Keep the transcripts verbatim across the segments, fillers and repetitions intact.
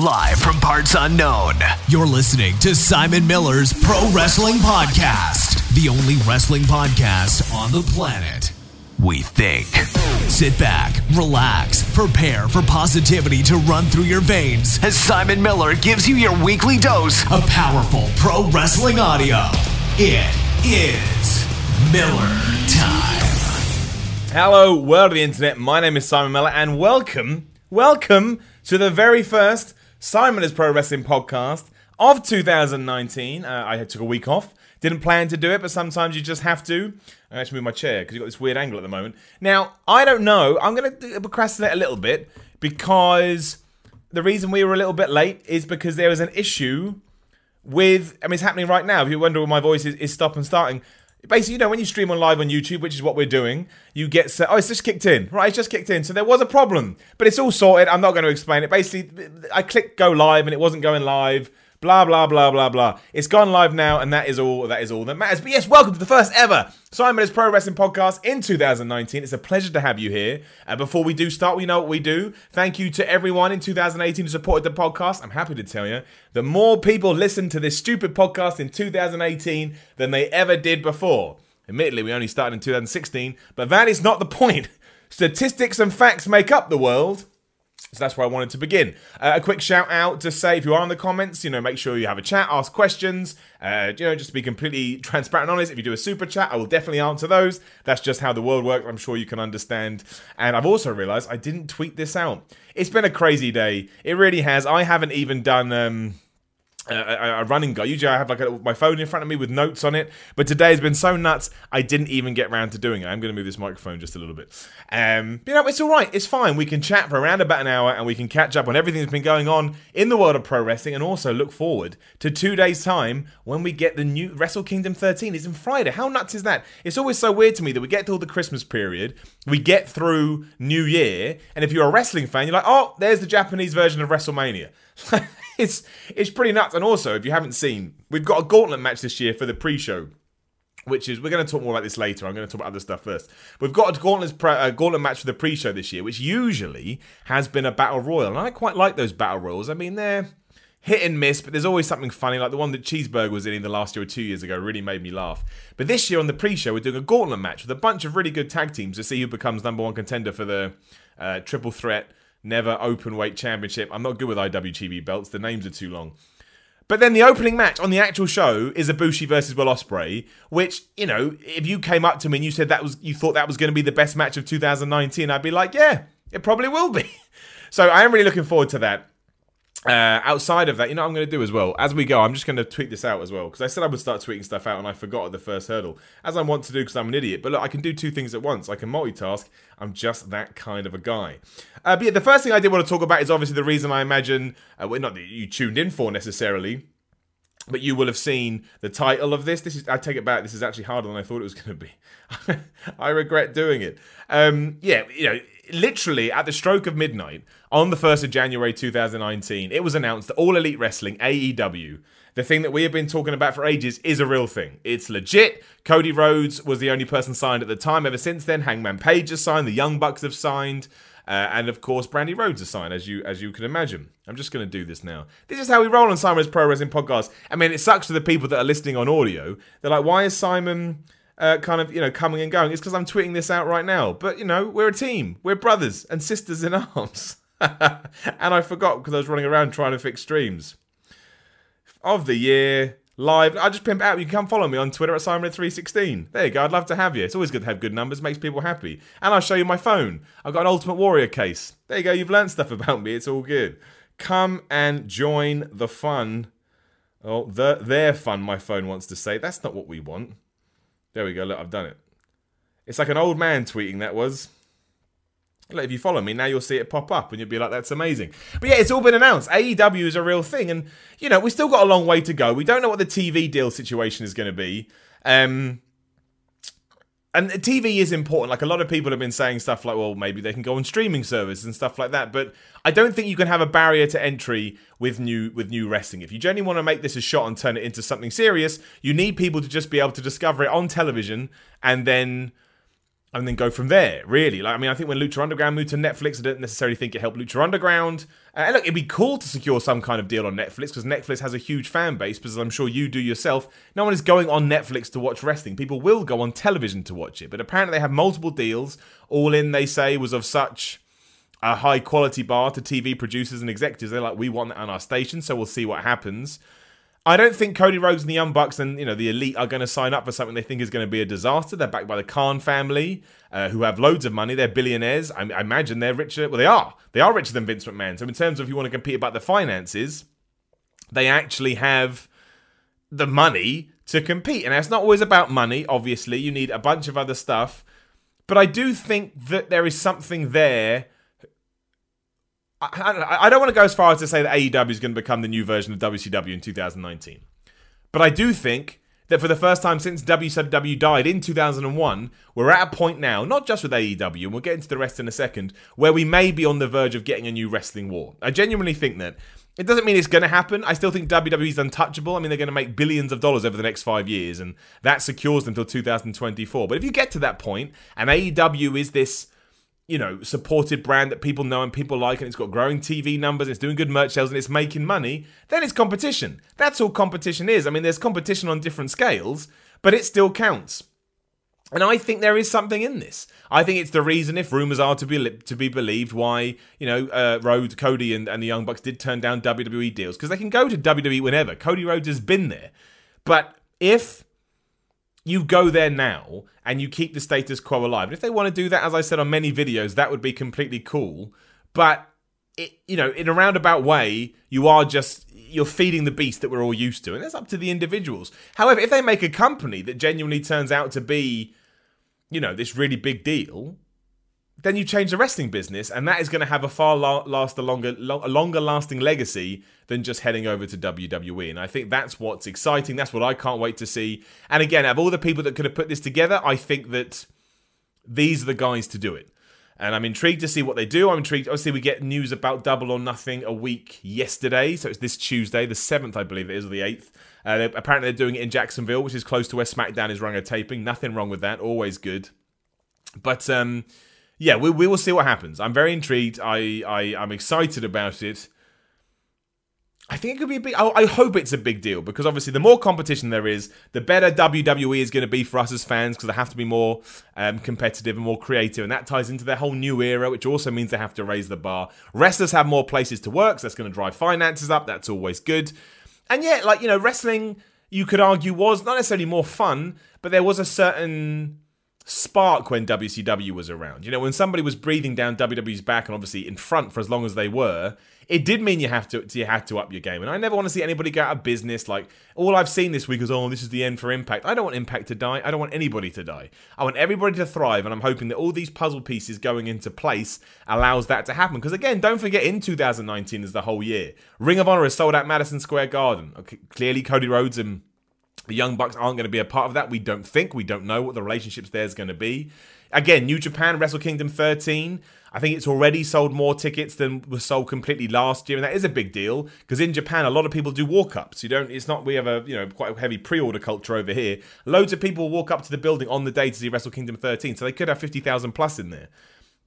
Live from parts unknown, you're listening to Simon Miller's Pro Wrestling Podcast, the only wrestling podcast on the planet. We think. Sit back, relax, prepare for positivity to run through your veins as Simon Miller gives you your weekly dose of powerful pro wrestling audio. It is Miller time. Hello, world of the internet. My name is Simon Miller, and welcome, welcome to the very first Simon is Pro Wrestling Podcast of two thousand nineteen. Uh, I took a week off. Didn't plan to do it, but sometimes you just have to. I actually move my chair because you've got this weird angle at the moment. Now, I don't know. I'm going to procrastinate a little bit because the reason we were a little bit late is because there was an issue with... I mean, it's happening right now. If you wonder why my voice is, is stop and starting. Basically, you know, when you stream on live on YouTube, which is what we're doing, you get... set, oh, it's just kicked in. Right, it's just kicked in. So there was a problem, but it's all sorted. I'm not going to explain it. Basically, I clicked go live and it wasn't going live. Blah, blah, blah, blah, blah. It's gone live now, and that is all that is all that matters. But yes, welcome to the first ever Simon is Pro Wrestling Podcast in two thousand nineteen. It's a pleasure to have you here. Uh, before we do start, we know what we do. Thank you to everyone in two thousand eighteen who supported the podcast. I'm happy to tell you, the more people listened to this stupid podcast in two thousand eighteen than they ever did before. Admittedly, we only started in two thousand sixteen, but that is not the point. Statistics and facts make up the world. So that's where I wanted to begin. Uh, a quick shout out to say, if you are in the comments, you know, make sure you have a chat, ask questions, uh, you know, just be completely transparent and honest. If you do a super chat, I will definitely answer those. That's just how the world works. I'm sure you can understand. And I've also realized I didn't tweet this out. It's been a crazy day. It really has. I haven't even done... Um, A, a, a running guy. Usually I have like a, my phone in front of me with notes on it, but today has been so nuts I didn't even get round to doing it. I'm going to move this microphone just a little bit. Um, but you know, it's all right. It's fine. We can chat for around about an hour and we can catch up on everything that's been going on in the world of pro wrestling, and also look forward to two days' time when we get the new Wrestle Kingdom thirteen. It's on Friday. How nuts is that? It's always so weird to me that we get through the Christmas period, we get through New Year, and if you're a wrestling fan, you're like, oh, there's the Japanese version of WrestleMania. It's it's pretty nuts. And also, if you haven't seen, we've got a gauntlet match this year for the pre-show, which is, we're going to talk more about this later. I'm going to talk about other stuff first. We've got a gauntlet, a gauntlet match for the pre-show this year, which usually has been a battle royal. And I quite like those battle royals. I mean, they're hit and miss, but there's always something funny. Like the one that Cheeseburger was in either last year or two years ago really made me laugh. But this year on the pre-show, we're doing a gauntlet match with a bunch of really good tag teams to see who becomes number one contender for the uh, triple threat Never Open Weight Championship. I'm not good with I W G P belts. The names are too long. But then the opening match on the actual show is Ibushi versus Will Ospreay, which, you know, if you came up to me and you said that was, you thought that was going to be the best match of two thousand nineteen, I'd be like, yeah, it probably will be. So I am really looking forward to that. Uh, outside of that, you know what I'm going to do as well? As we go, I'm just going to tweet this out as well, because I said I would start tweeting stuff out and I forgot at the first hurdle, as I want to do because I'm an idiot. But look, I can do two things at once. I can multitask. I'm just that kind of a guy. Uh, but yeah, the first thing I did want to talk about is obviously the reason I imagine, uh, well, not that you tuned in for necessarily, but you will have seen the title of this. This is, I take it back, this is actually harder than I thought it was going to be. I regret doing it. Um, yeah, you know, literally at the stroke of midnight, on the first of January two thousand nineteen, it was announced that All Elite Wrestling, A E W, the thing that we have been talking about for ages, is a real thing. It's legit. Cody Rhodes was the only person signed at the time. Ever since then, Hangman Page has signed, the Young Bucks have signed, uh, and of course, Brandy Rhodes has signed, as you as you can imagine. I'm just going to do this now. This is how we roll on Simon's Pro Wrestling Podcast. I mean, it sucks for the people that are listening on audio. They're like, why is Simon... Uh, kind of, you know, coming and going. It's because I'm tweeting this out right now. But, you know, we're a team. We're brothers and sisters in arms. And I forgot because I was running around trying to fix streams. Of the year, live. I just pimp out. You can come follow me on Twitter at Simon three sixteen. There you go. I'd love to have you. It's always good to have good numbers. Makes people happy. And I'll show you my phone. I've got an Ultimate Warrior case. There you go. You've learned stuff about me. It's all good. Come and join the fun. Oh, the, their fun, my phone wants to say. That's not what we want. There we go, look, I've done it. It's like an old man tweeting, that was. Look, if you follow me, now you'll see it pop up and you'll be like, that's amazing. But yeah, it's all been announced. A E W is a real thing. And, you know, we've still got a long way to go. We don't know what the T V deal situation is going to be. Um, and T V is important. Like, a lot of people have been saying stuff like, well, maybe they can go on streaming services and stuff like that. But I don't think you can have a barrier to entry with new with new wrestling. If you genuinely want to make this a shot and turn it into something serious, you need people to just be able to discover it on television and then and then go from there, really. Like, I mean, I think when Lucha Underground moved to Netflix, I don't necessarily think it helped Lucha Underground. Uh, and look, it'd be cool to secure some kind of deal on Netflix, because Netflix has a huge fan base, because I'm sure you do yourself. No one is going on Netflix to watch wrestling. People will go on television to watch it. But apparently they have multiple deals. All In, they say, was of such a high-quality bar to T V producers and executives. They're like, we want that on our station, so we'll see what happens. I don't think Cody Rhodes and the Young Bucks and, you know, the Elite are going to sign up for something they think is going to be a disaster. They're backed by the Khan family, uh, who have loads of money. They're billionaires. I, I imagine they're richer. Well, they are. They are richer than Vince McMahon. So in terms of if you want to compete about the finances, they actually have the money to compete. And that's not always about money, obviously. You need a bunch of other stuff. But I do think that there is something there. I don't want to go as far as to say that A E W is going to become the new version of W C W in two thousand nineteen. But I do think that for the first time since W C W died in two thousand one, we're at a point now, not just with A E W, and we'll get into the rest in a second, where we may be on the verge of getting a new wrestling war. I genuinely think that. It doesn't mean it's going to happen. I still think W W E is untouchable. I mean, they're going to make billions of dollars over the next five years, and that secures them till two thousand twenty-four. But if you get to that point, and A E W is this, you know, supported brand that people know and people like, and it's got growing T V numbers, it's doing good merch sales, and it's making money, then it's competition. That's all competition is. I mean, there's competition on different scales, but it still counts. And I think there is something in this. I think it's the reason, if rumours are to be to be believed, why, you know, uh, Rhodes, Cody, and, and the Young Bucks did turn down W W E deals, because they can go to W W E whenever. Cody Rhodes has been there. But if you go there now and you keep the status quo alive. And if they want to do that, as I said on many videos, that would be completely cool. But, it, you know, in a roundabout way, you are just, you're feeding the beast that we're all used to. And that's up to the individuals. However, if they make a company that genuinely turns out to be, you know, this really big deal, then you change the wrestling business. And that is going to have a far la- last, a longer, lo- a longer lasting legacy than just heading over to W W E. And I think that's what's exciting. That's what I can't wait to see. And again, out of all the people that could have put this together, I think that these are the guys to do it. And I'm intrigued to see what they do. I'm intrigued. Obviously, we get news about Double or Nothing a week yesterday. So it's this Tuesday, the seventh, I believe it is, or the eighth. Uh, they're, apparently, they're doing it in Jacksonville, which is close to where SmackDown is running a taping. Nothing wrong with that. Always good. But, um... yeah, we we will see what happens. I'm very intrigued. I, I, I'm excited about it. I think it could be a big... I, I hope it's a big deal, because obviously the more competition there is, the better W W E is going to be for us as fans, because they have to be more um, competitive and more creative. And that ties into their whole new era, which also means they have to raise the bar. Wrestlers have more places to work, so that's going to drive finances up. That's always good. And yeah, like, you know, wrestling, you could argue, was not necessarily more fun, but there was a certain spark when W C W was around. You know, when somebody was breathing down W W E's back and obviously in front for as long as they were, it did mean you have to you had to up your game. And I never want to see anybody go out of business. Like, all I've seen this week is, oh, this is the end for Impact. I don't want Impact to die. I don't want anybody to die. I want everybody to thrive, and I'm hoping that all these puzzle pieces going into place allows that to happen. Because again, don't forget, in two thousand nineteen is the whole year. Ring of Honor is sold out Madison Square Garden. Okay, clearly Cody Rhodes and the Young Bucks aren't going to be a part of that. We don't think. We don't know what the relationships there is going to be. Again, New Japan, Wrestle Kingdom thirteen. I think it's already sold more tickets than was sold completely last year. And that is a big deal, because in Japan, a lot of people do walk-ups. You don't, it's not, we have a, you know, quite a heavy pre-order culture over here. Loads of people walk up to the building on the day to see Wrestle Kingdom thirteen. So they could have fifty thousand plus in there.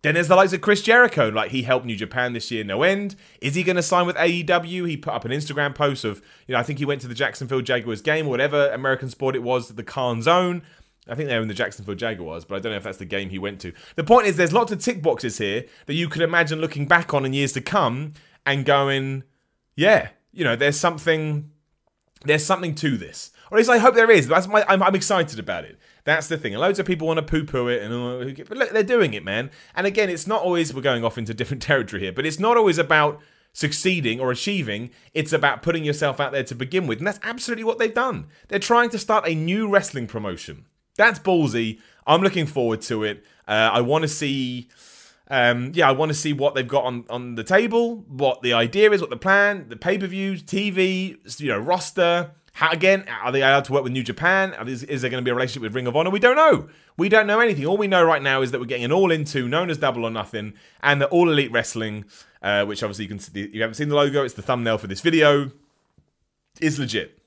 Then there's the likes of Chris Jericho. Like, he helped New Japan this year, no end. Is he going to sign with A E W? He put up an Instagram post of, you know, I think he went to the Jacksonville Jaguars game or whatever American sport it was, the Khan Zone. I think they were in the Jacksonville Jaguars, but I don't know if that's the game he went to. The point is, there's lots of tick boxes here that you could imagine looking back on in years to come and going, yeah, you know, there's something, there's something to this. Or at least I hope there is. That's my, I'm, I'm excited about it. That's the thing. And loads of people want to poo-poo it. And, but look, they're doing it, man. And again, it's not always... We're going off into different territory here. But it's not always about succeeding or achieving. It's about putting yourself out there to begin with. And that's absolutely what they've done. They're trying to start a new wrestling promotion. That's ballsy. I'm looking forward to it. Uh, I want to see... Um, yeah, I want to see what they've got on, on the table, what the idea is, what the plan, the pay-per-views, T V, you know, roster... How, again, are they allowed to work with New Japan? Is, is there going to be a relationship with Ring of Honor? We don't know. We don't know anything. All we know right now is that we're getting an All-In two, known as Double or Nothing, and the All Elite Wrestling, uh, which obviously you can see, you haven't seen the logo, it's the thumbnail for this video, is legit.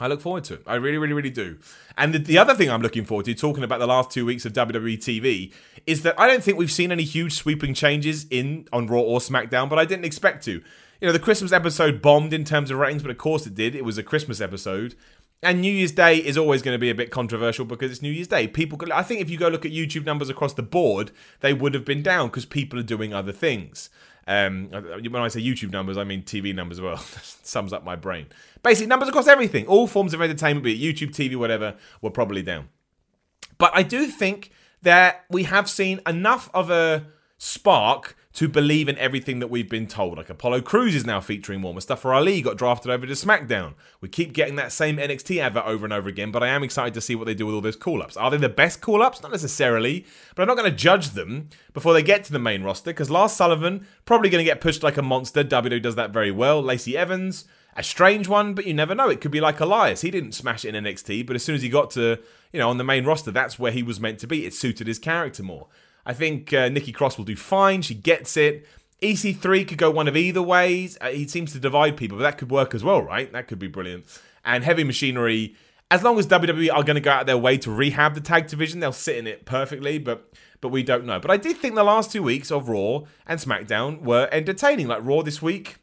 I look forward to it. I really, really, really do. And the, the other thing I'm looking forward to, talking about the last two weeks of W W E T V, is that I don't think we've seen any huge sweeping changes in on Raw or SmackDown, but I didn't expect to. You know, the Christmas episode bombed in terms of ratings, but of course it did. It was a Christmas episode. And New Year's Day is always going to be a bit controversial because it's New Year's Day. People, I think if you go look at YouTube numbers across the board, they would have been down because people are doing other things. Um, when I say YouTube numbers, I mean T V numbers as well. That sums up my brain. Basically, numbers across everything. All forms of entertainment, be it YouTube, T V, whatever, were probably down. But I do think that we have seen enough of a spark to believe in everything that we've been told. Like Apollo Crews is now featuring more. Mustafa Ali got drafted over to SmackDown. We keep getting that same N X T advert over and over again, but I am excited to see what they do with all those call-ups. Are they the best call-ups? Not necessarily, but I'm not going to judge them before they get to the main roster, because Lars Sullivan, probably going to get pushed like a monster. W W E does that very well. Lacey Evans, a strange one, but you never know. It could be like Elias. He didn't smash it in N X T, but as soon as he got to, you know, on the main roster, that's where he was meant to be. It suited his character more. I think uh, Nikki Cross will do fine. She gets it. E C three could go one of either ways. Uh, he seems to divide people, but that could work as well, right? That could be brilliant. And Heavy Machinery, as long as W W E are going to go out of their way to rehab the tag division, they'll sit in it perfectly, but but we don't know. But I did think the last two weeks of Raw and SmackDown were entertaining. Like Raw this week,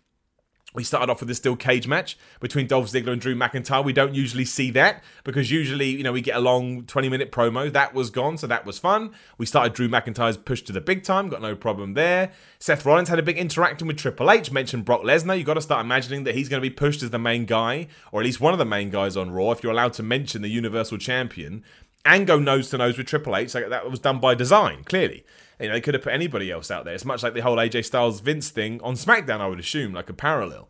we started off with a steel cage match between Dolph Ziggler and Drew McIntyre. We don't usually see that because usually, you know, we get a long twenty-minute promo. That was gone, so that was fun. We started Drew McIntyre's push to the big time. Got no problem there. Seth Rollins had a big interaction with Triple H. Mentioned Brock Lesnar. You've got to start imagining that he's going to be pushed as the main guy, or at least one of the main guys on Raw, if you're allowed to mention the Universal Champion. And go nose-to-nose with Triple H. Like, that was done by design, clearly. You know, they could have put anybody else out there. It's much like the whole A J Styles Vince thing on SmackDown, I would assume, like a parallel.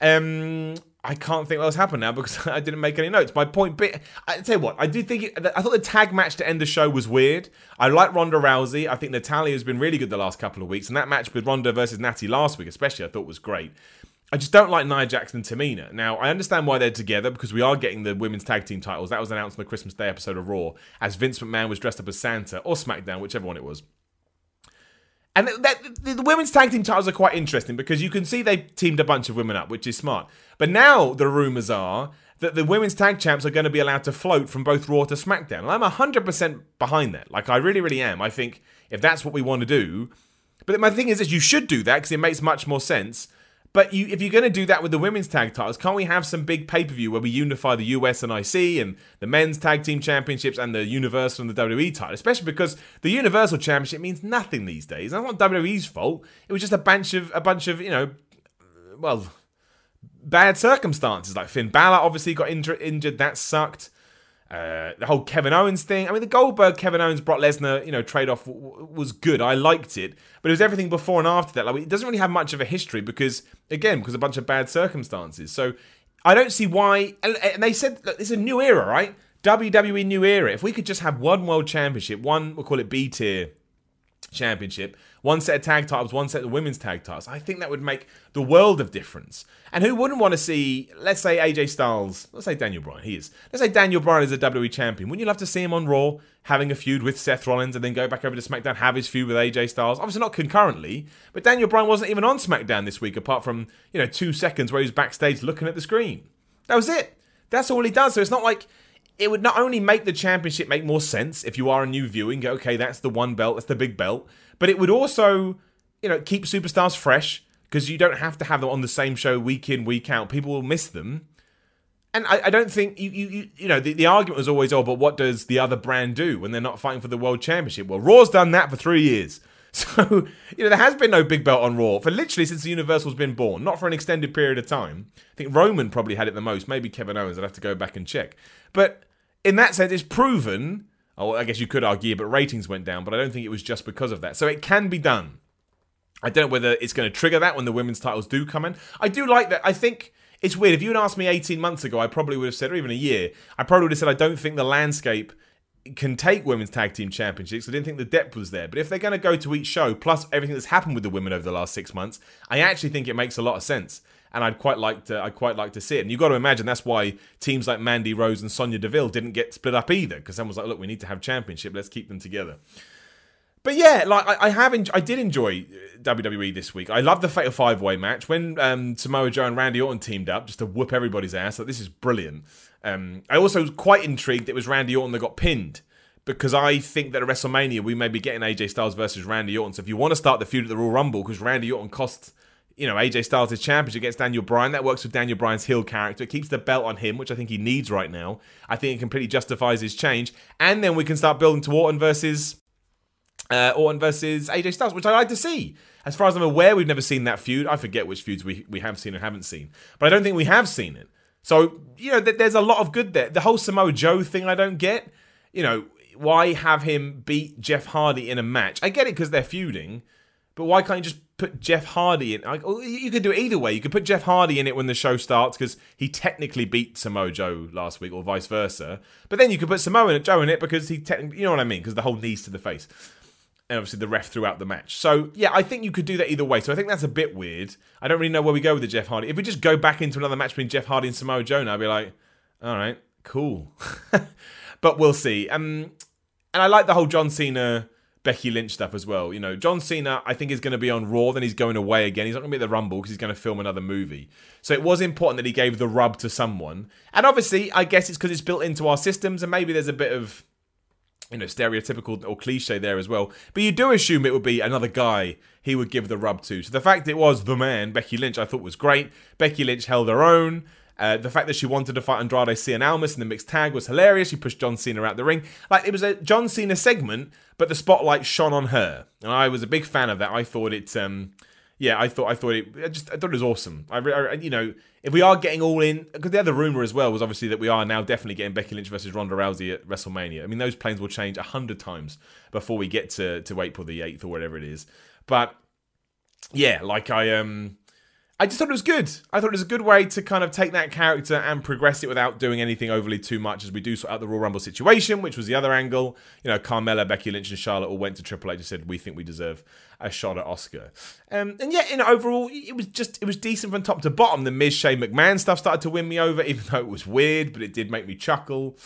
Um, I can't think what else happened now because I didn't make any notes. My point, bit, I tell you what, I do think, it, I thought the tag match to end the show was weird. I like Ronda Rousey. I think Natalya has been really good the last couple of weeks. And that match with Ronda versus Natty last week especially, I thought was great. I just don't like Nia Jax and Tamina. Now, I understand why they're together because we are getting the women's tag team titles. That was announced on the Christmas Day episode of Raw as Vince McMahon was dressed up as Santa or SmackDown, whichever one it was. And that, the, the women's tag team titles are quite interesting because you can see they teamed a bunch of women up, which is smart. But now the rumors are that the women's tag champs are going to be allowed to float from both Raw to SmackDown. And I'm one hundred percent behind that. Like, I really, really am. I think if that's what we want to do. But my thing is that you should do that because it makes much more sense. But you, if you're going to do that with the women's tag titles, can't we have some big pay-per-view where we unify the U S and I C and the men's tag team championships and the Universal and the W W E title? Especially because the Universal Championship means nothing these days. That's not W W E's fault. It was just a bunch of, a bunch of you know, well, bad circumstances. Like Finn Balor obviously got inj- injured. That sucked. Uh, the whole Kevin Owens thing. I mean, the Goldberg, Kevin Owens, Brock Lesnar, you know, trade-off w- w- was good. I liked it. But it was everything before and after that. Like, it doesn't really have much of a history because, again, because of a bunch of bad circumstances. So I don't see why. And, and they said, look, it's a new era, right? W W E new era. If we could just have one world championship, one, we'll call it B-tier championship, one set of tag titles, one set of women's tag titles, I think that would make the world of difference. And who wouldn't want to see, let's say A J Styles, let's say Daniel Bryan, he is. Let's say Daniel Bryan is a W W E champion. Wouldn't you love to see him on Raw having a feud with Seth Rollins and then go back over to SmackDown, have his feud with A J Styles? Obviously not concurrently, but Daniel Bryan wasn't even on SmackDown this week apart from, you know, two seconds where he was backstage looking at the screen. That was it. That's all he does. So it's not like... It would not only make the championship make more sense if you are a new viewing, okay, that's the one belt, that's the big belt, but it would also, you know, keep superstars fresh because you don't have to have them on the same show week in, week out. People will miss them. And I, I don't think, you you you, you know, the, the argument was always, oh, but what does the other brand do when they're not fighting for the world championship? Well, Raw's done that for three years. So, you know, there has been no big belt on Raw for literally since the Universal's been born, not for an extended period of time. I think Roman probably had it the most, maybe Kevin Owens, I'd have to go back and check. But in that sense, it's proven, oh, I guess you could argue, but ratings went down, but I don't think it was just because of that. So it can be done. I don't know whether it's going to trigger that when the women's titles do come in. I do like that. I think it's weird. If you had asked me eighteen months ago, I probably would have said, or even a year, I probably would have said I don't think the landscape can take women's tag team championships. I didn't think the depth was there. But if they're going to go to each show, plus everything that's happened with the women over the last six months, I actually think it makes a lot of sense. And I'd quite like to, I'd quite like to see it. And you've got to imagine that's why teams like Mandy Rose and Sonya Deville didn't get split up either, because someone's like, look, we need to have championship. Let's keep them together. But yeah, like I, I have, en- I did enjoy W W E this week. I loved the Fatal Five Way match when um, Samoa Joe and Randy Orton teamed up just to whoop everybody's ass. Like, this is brilliant. Um, I also was quite intrigued. It was Randy Orton that got pinned, because I think that at WrestleMania we may be getting A J Styles versus Randy Orton. So if you want to start the feud at the Royal Rumble, because Randy Orton costs, you know, A J Styles his championship against Daniel Bryan, that works with Daniel Bryan's heel character. It keeps the belt on him, which I think he needs right now. I think it completely justifies his change, and then we can start building to Orton versus. Uh, Orton versus A J Styles, which I like to see. As far as I'm aware, we've never seen that feud. I forget which feuds we, we have seen and haven't seen. But I don't think we have seen it. So, you know, th- there's a lot of good there. The whole Samoa Joe thing I don't get. You know, why have him beat Jeff Hardy in a match? I get it because they're feuding. But why can't you just put Jeff Hardy in? Like, you could do it either way. You could put Jeff Hardy in it when the show starts because he technically beat Samoa Joe last week or vice versa. But then you could put Samoa Joe in it because he technically, you know what I mean? Because the whole knees to the face. And obviously the ref threw out the match. So, yeah, I think you could do that either way. So I think that's a bit weird. I don't really know where we go with the Jeff Hardy. If we just go back into another match between Jeff Hardy and Samoa Joe, I'd be like, all right, cool. But we'll see. Um, and I like the whole John Cena, Becky Lynch stuff as well. You know, John Cena, I think, is going to be on Raw. Then he's going away again. He's not going to be at the Rumble because he's going to film another movie. So it was important that he gave the rub to someone. And obviously, I guess it's because it's built into our systems. And maybe there's a bit of, you know, stereotypical or cliche there as well. But you do assume it would be another guy he would give the rub to. So the fact it was the man, Becky Lynch, I thought was great. Becky Lynch held her own. Uh, the fact that she wanted to fight Andrade Cien Almas in the mixed tag was hilarious. She pushed John Cena out the ring. Like, it was a John Cena segment, but the spotlight shone on her. And I was a big fan of that. I thought it... Um, Yeah, I thought I thought it. I just I thought it was awesome. I, I you know, if we are getting all in, because the other rumor as well was obviously that we are now definitely getting Becky Lynch versus Ronda Rousey at WrestleMania. I mean, those plans will change a hundred times before we get to, to April the eighth or whatever it is. But yeah, like I um, I just thought it was good. I thought it was a good way to kind of take that character and progress it without doing anything overly too much, as we do sort out the Royal Rumble situation, which was the other angle. You know, Carmella, Becky Lynch, and Charlotte all went to Triple H and said, "We think we deserve a shot at Oscar." Um, and yeah, in overall, it was just, it was decent from top to bottom. The Miz Shane McMahon stuff started to win me over, even though it was weird, but it did make me chuckle.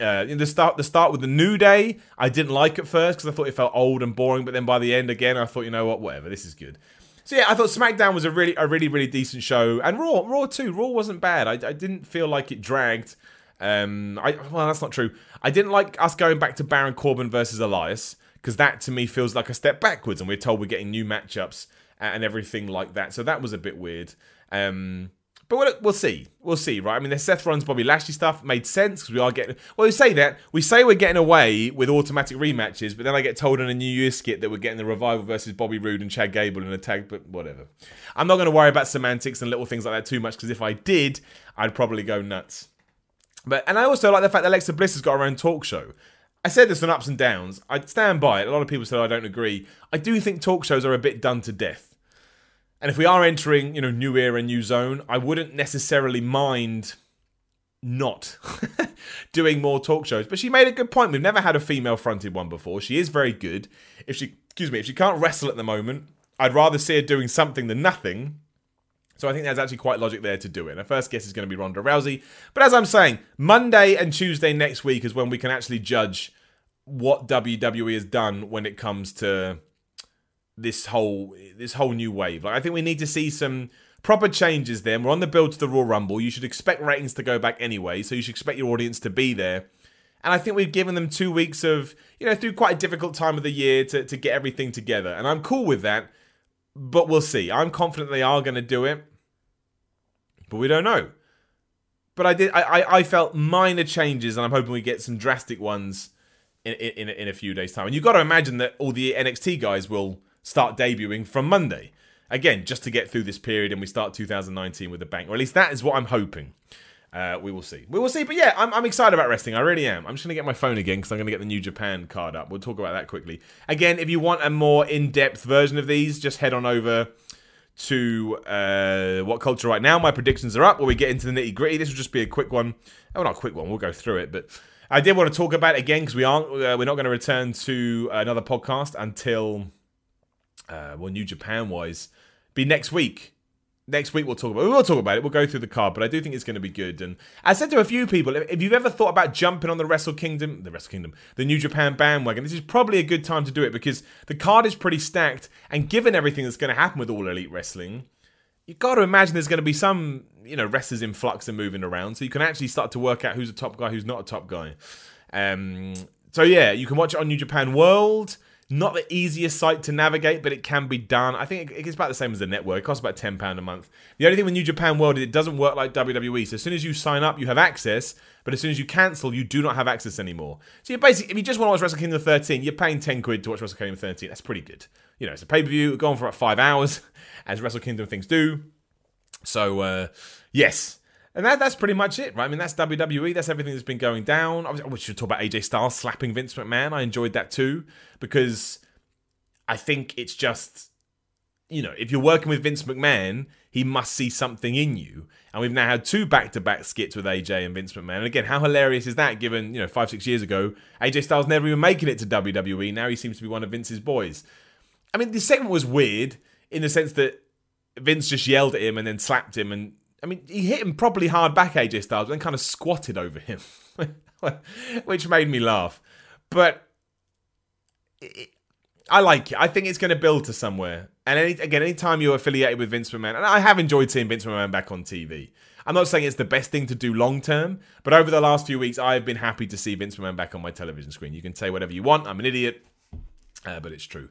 Uh, in the start, the start with the New Day, I didn't like at first because I thought it felt old and boring. But then by the end, again, I thought, you know what, whatever, this is good. So yeah, I thought SmackDown was a really, a really, really decent show, and Raw, Raw too. Raw wasn't bad. I, I didn't feel like it dragged. Um, I, well, that's not true. I didn't like us going back to Baron Corbin versus Elias, because that to me feels like a step backwards, and we're told we're getting new matchups and everything like that. So that was a bit weird. Um, but we'll, we'll see. We'll see, right? I mean, the Seth Rollins, Bobby Lashley stuff made sense because we are getting... Well, we say that. We say we're getting away with automatic rematches, but then I get told in a New Year's skit that we're getting the Revival versus Bobby Roode and Chad Gable in a tag, but whatever. I'm not going to worry about semantics and little things like that too much, because if I did, I'd probably go nuts. But and I also like the fact that Alexa Bliss has got her own talk show. I said this on Ups and Downs. I stand by it. A lot of people said I don't agree. I do think talk shows are a bit done to death. And if we are entering, you know, new era, new zone, I wouldn't necessarily mind not doing more talk shows. But she made a good point. We've never had a female-fronted one before. She is very good. If she, excuse me, if she can't wrestle at the moment, I'd rather see her doing something than nothing. So I think there's actually quite logic there to do it. And her first guess is going to be Ronda Rousey. But as I'm saying, Monday and Tuesday next week is when we can actually judge what W W E has done when it comes to this whole this whole new wave. Like, I think we need to see some proper changes there. We're on the build to the Royal Rumble. You should expect ratings to go back anyway, so you should expect your audience to be there. And I think we've given them two weeks of, you know, through quite a difficult time of the year to, to get everything together. And I'm cool with that. But we'll see. I'm confident they are going to do it, but we don't know. But I did. I, I felt minor changes, and I'm hoping we get some drastic ones in in, in a few days' time. And you've got to imagine that all the N X T guys will start debuting from Monday again, just to get through this period, and we start two thousand nineteen with a bang. Or at least that is what I'm hoping. Uh, we will see. We will see. But yeah, I'm, I'm excited about wrestling. I really am. I'm just going to get my phone again because I'm going to get the New Japan card up. We'll talk about that quickly. Again, if you want a more in-depth version of these, just head on over to uh, What Culture Right Now. My predictions are up where we get into the nitty-gritty. This will just be a quick one. Oh, not a quick one. We'll go through it. But I did want to talk about it again because we aren't, uh, we're not going to return to another podcast until, uh, well, New Japan-wise, be next week. next week we'll talk about it. We will talk about it. We'll go through the card, but I do think it's going to be good. And I said to a few people, if you've ever thought about jumping on the Wrestle Kingdom, the Wrestle Kingdom, the New Japan bandwagon, this is probably a good time to do it because the card is pretty stacked. And given everything that's going to happen with All Elite Wrestling, you've got to imagine there's going to be some, you know, wrestlers in flux and moving around. So you can actually start to work out who's a top guy, who's not a top guy. Um, so yeah, you can watch it on New Japan World. Not the easiest site to navigate, but it can be done. I think it's about the same as the network. It costs about ten pounds a month. The only thing with New Japan World is it doesn't work like W W E. So as soon as you sign up, you have access. But as soon as you cancel, you do not have access anymore. So you're basically, if you just want to watch Wrestle Kingdom thirteen, you're paying ten quid to watch Wrestle Kingdom thirteen. That's pretty good. You know, it's a pay-per-view. We're going for about five hours, as Wrestle Kingdom things do. So, uh, yes. And that, that's pretty much it, right? I mean, that's W W E. That's everything that's been going down. We should talk about A J Styles slapping Vince McMahon. I enjoyed that too because I think it's just, you know, if you're working with Vince McMahon, he must see something in you. And we've now had two back-to-back skits with A J and Vince McMahon. And again, how hilarious is that given, you know, five, six years ago, A J Styles never even making it to W W E. Now he seems to be one of Vince's boys. I mean, the segment was weird in the sense that Vince just yelled at him and then slapped him and, I mean, he hit him properly hard back, A J Styles, but then kind of squatted over him, which made me laugh. But it, I like it. I think it's going to build to somewhere. And any, again, anytime you're affiliated with Vince McMahon, and I have enjoyed seeing Vince McMahon back on T V. I'm not saying it's the best thing to do long term, but over the last few weeks, I have been happy to see Vince McMahon back on my television screen. You can say whatever you want. I'm an idiot. Uh, but it's true.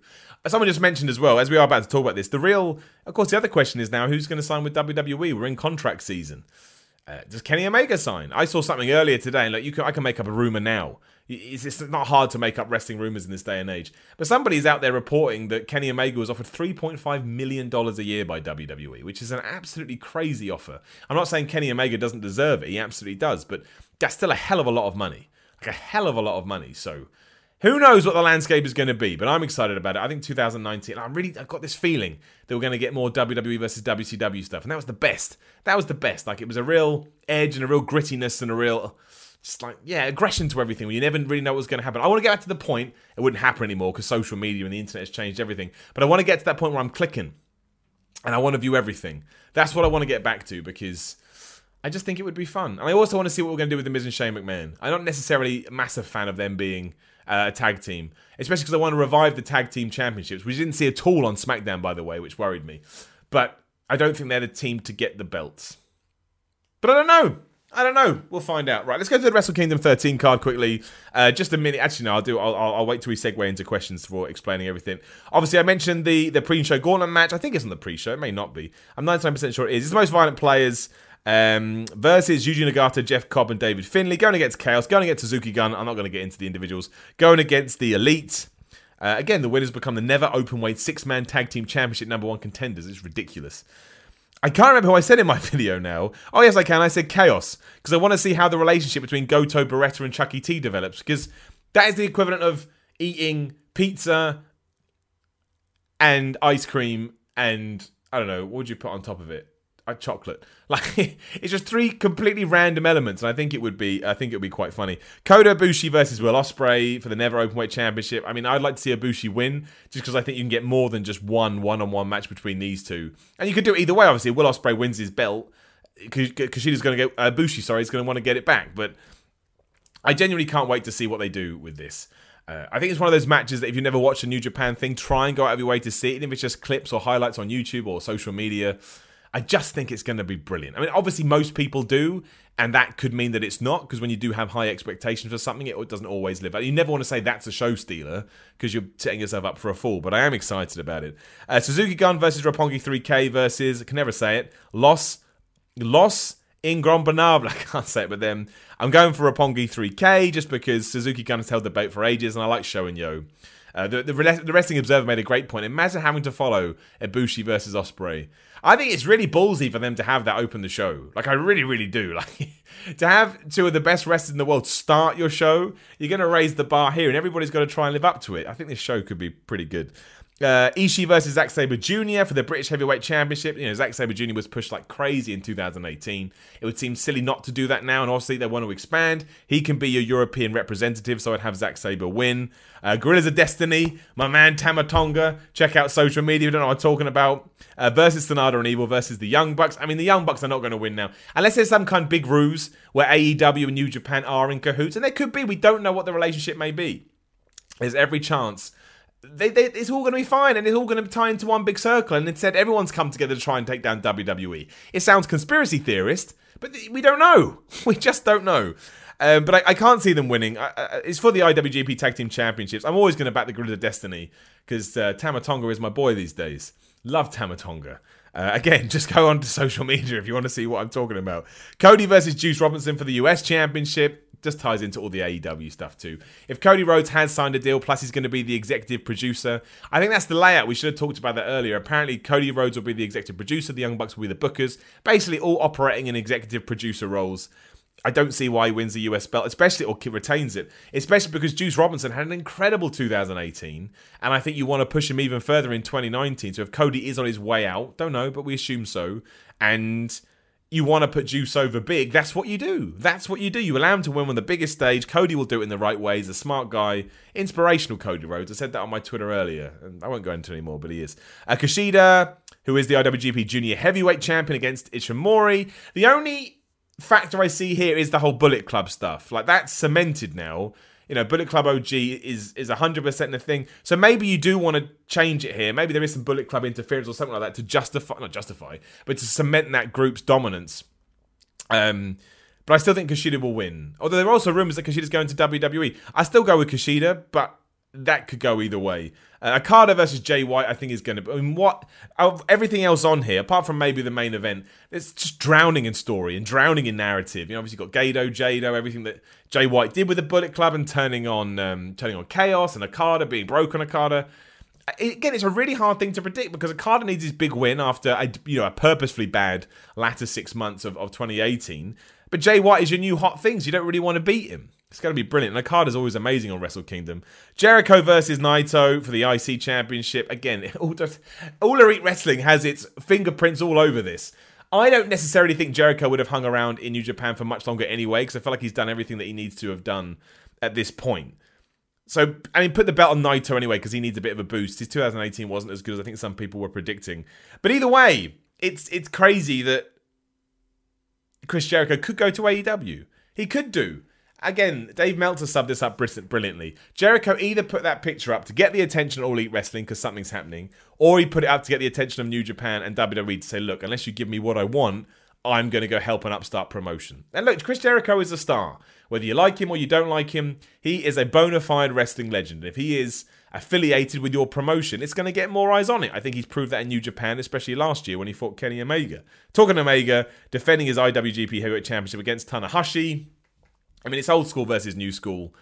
Someone just mentioned as well, as we are about to talk about this, the real, of course, the other question is now, who's going to sign with W W E? We're in contract season. Uh, does Kenny Omega sign? I saw something earlier today, and like you can, I can make up a rumor now. It's, it's not hard to make up wrestling rumors in this day and age. But somebody's out there reporting that Kenny Omega was offered three point five million dollars a year by W W E, which is an absolutely crazy offer. I'm not saying Kenny Omega doesn't deserve it. He absolutely does. But that's still a hell of a lot of money. Like a hell of a lot of money. So who knows what the landscape is going to be, but I'm excited about it. I think two thousand nineteen, I really, I've got this feeling that we're going to get more W W E versus W C W stuff, and that was the best. That was the best. Like, it was a real edge and a real grittiness and a real, just like, yeah, aggression to everything. You never really know what's going to happen. I want to get back to the point, it wouldn't happen anymore because social media and the internet has changed everything, but I want to get to that point where I'm clicking, and I want to view everything. That's what I want to get back to, because I just think it would be fun. And I also want to see what we're going to do with The Miz and Shane McMahon. I'm not necessarily a massive fan of them being Uh, a tag team, especially because I want to revive the tag team championships, which you didn't see at all on SmackDown, by the way, which worried me. But I don't think they're the team to get the belts. But I don't know. I don't know. We'll find out. Right, let's go to the Wrestle Kingdom thirteen card quickly. Uh, just a minute. Actually, no, I'll do. I'll, I'll, I'll wait till we segue into questions for explaining everything. Obviously, I mentioned the, the pre-show gauntlet match. I think it's on the pre-show. It may not be. I'm ninety-nine percent sure it is. It's the most violent players Um, versus Yuji Nagata, Jeff Cobb, and David Finlay. Going against Chaos. Going against Suzuki Gun. I'm not going to get into the individuals. Going against the Elite. Uh, again, the winners become the Never Openweight six-man tag team championship number one contenders. It's ridiculous. I can't remember who I said in my video now. Oh, yes, I can. I said Chaos. Because I want to see how the relationship between Goto, Beretta, and Chuck E. T develops. Because that is the equivalent of eating pizza and ice cream and, I don't know, what would you put on top of it? Chocolate. Like, it's just three completely random elements, and I think it would be I think it would be quite funny. Kota Ibushi versus Will Ospreay for the Never Openweight Championship. I mean, I'd like to see Ibushi win, just because I think you can get more than just one one-on-one match between these two. And you could do it either way, obviously. Will Ospreay wins his belt, because Kushida's going to get, uh, Ibushi, sorry, is going to want to get it back, but I genuinely can't wait to see what they do with this. Uh, I think it's one of those matches that if you've never watched a New Japan thing, try and go out of your way to see it, even if it's just clips or highlights on YouTube or social media. I just think it's going to be brilliant. I mean, obviously most people do, and that could mean that it's not, because when you do have high expectations for something, it doesn't always live. You never want to say that's a show stealer, because you're setting yourself up for a fall, but I am excited about it. Uh, Suzuki Gun versus Roppongi three K versus, I can never say it, Los, Los Ingranbanables. I can't say it, but then I'm going for Roppongi three K, just because Suzuki Gun has held the belt for ages, and I like Sho and Yo. Uh, the, the, the Wrestling Observer made a great point. Imagine having to follow Ibushi versus Ospreay. I think it's really ballsy for them to have that open the show. Like, I really, really do. Like, to have two of the best wrestlers in the world start your show, you're going to raise the bar here, and everybody's got to try and live up to it. I think this show could be pretty good. Uh, Ishii versus Zack Sabre Junior for the British Heavyweight Championship. You know, Zack Sabre Junior was pushed like crazy in two thousand eighteen. It would seem silly not to do that now, and obviously they want to expand. He can be your European representative, so I'd have Zack Sabre win. Uh, Guerrillas of Destiny, my man Tamatonga. Check out social media, we don't know what I'm talking about. Uh, versus Sonata and Evil versus the Young Bucks. I mean, the Young Bucks are not going to win now. Unless there's some kind of big ruse where A E W and New Japan are in cahoots, and there could be. We don't know what the relationship may be. There's every chance. They, they, it's all going to be fine, and it's all going to tie into one big circle, and instead everyone's come together to try and take down W W E. It sounds conspiracy theorist, but we don't know. We just don't know. Um, but I, I can't see them winning. I, I, it's for the I W G P Tag Team Championships. I'm always going to back the Guerrillas of Destiny, because uh, Tamatonga is my boy these days. Love Tamatonga. Uh, again, just go on to social media if you want to see what I'm talking about. Cody versus Juice Robinson for the U S Championship. Just ties into all the A E W stuff too. If Cody Rhodes has signed a deal, plus he's going to be the executive producer. I think that's the layout. We should have talked about that earlier. Apparently, Cody Rhodes will be the executive producer. The Young Bucks will be the bookers. Basically, all operating in executive producer roles. I don't see why he wins the U S belt, especially, or retains it, especially because Juice Robinson had an incredible two thousand eighteen, and I think you want to push him even further in twenty nineteen. So if Cody is on his way out, don't know, but we assume so, and you want to put Juice over big, that's what you do. That's what you do. You allow him to win on the biggest stage. Cody will do it in the right way. He's a smart guy. Inspirational Cody Rhodes. I said that on my Twitter earlier, and I won't go into it anymore, but he is. Uh, Kushida, who is the I W G P Junior Heavyweight Champion, against Ishimori. The only factor I see here is the whole Bullet Club stuff. Like, that's cemented now. You know, Bullet Club O G is is one hundred percent the thing. So maybe you do want to change it here. Maybe there is some Bullet Club interference or something like that to justify, not justify, but to cement that group's dominance. Um, but I still think Kushida will win. Although there are also rumors that Kushida's going to W W E. I still go with Kushida, but that could go either way. Uh, Okada versus Jay White, I think, is going to be... I mean, what... Everything else on here, apart from maybe the main event, it's just drowning in story and drowning in narrative. You know, obviously you've got Gedo, Jado, everything that Jay White did with the Bullet Club and turning on um, turning on Chaos, and Okada being broken Okada. Again, it's a really hard thing to predict because Okada needs his big win after a, you know, a purposefully bad latter six months of, of twenty eighteen. But Jay White is your new hot thing, so you don't really want to beat him. It's going to be brilliant. And Okada's always amazing on Wrestle Kingdom. Jericho versus Naito for the I C Championship. Again, all, just, all Elite Wrestling has its fingerprints all over this. I don't necessarily think Jericho would have hung around in New Japan for much longer anyway, because I feel like he's done everything that he needs to have done at this point. So, I mean, put the belt on Naito anyway, because he needs a bit of a boost. His two thousand eighteen wasn't as good as I think some people were predicting. But either way, it's it's crazy that Chris Jericho could go to A E W. He could do. Again, Dave Meltzer subbed this up brilliantly. Jericho either put that picture up to get the attention of All Elite Wrestling because something's happening, or he put it up to get the attention of New Japan and W W E to say, look, unless you give me what I want, I'm going to go help an upstart promotion. And look, Chris Jericho is a star. Whether you like him or you don't like him, he is a bona fide wrestling legend. If he is affiliated with your promotion, it's going to get more eyes on it. I think he's proved that in New Japan, especially last year when he fought Kenny Omega. Talking Omega, defending his I W G P Heavyweight Championship against Tanahashi. I mean, it's old school versus new school.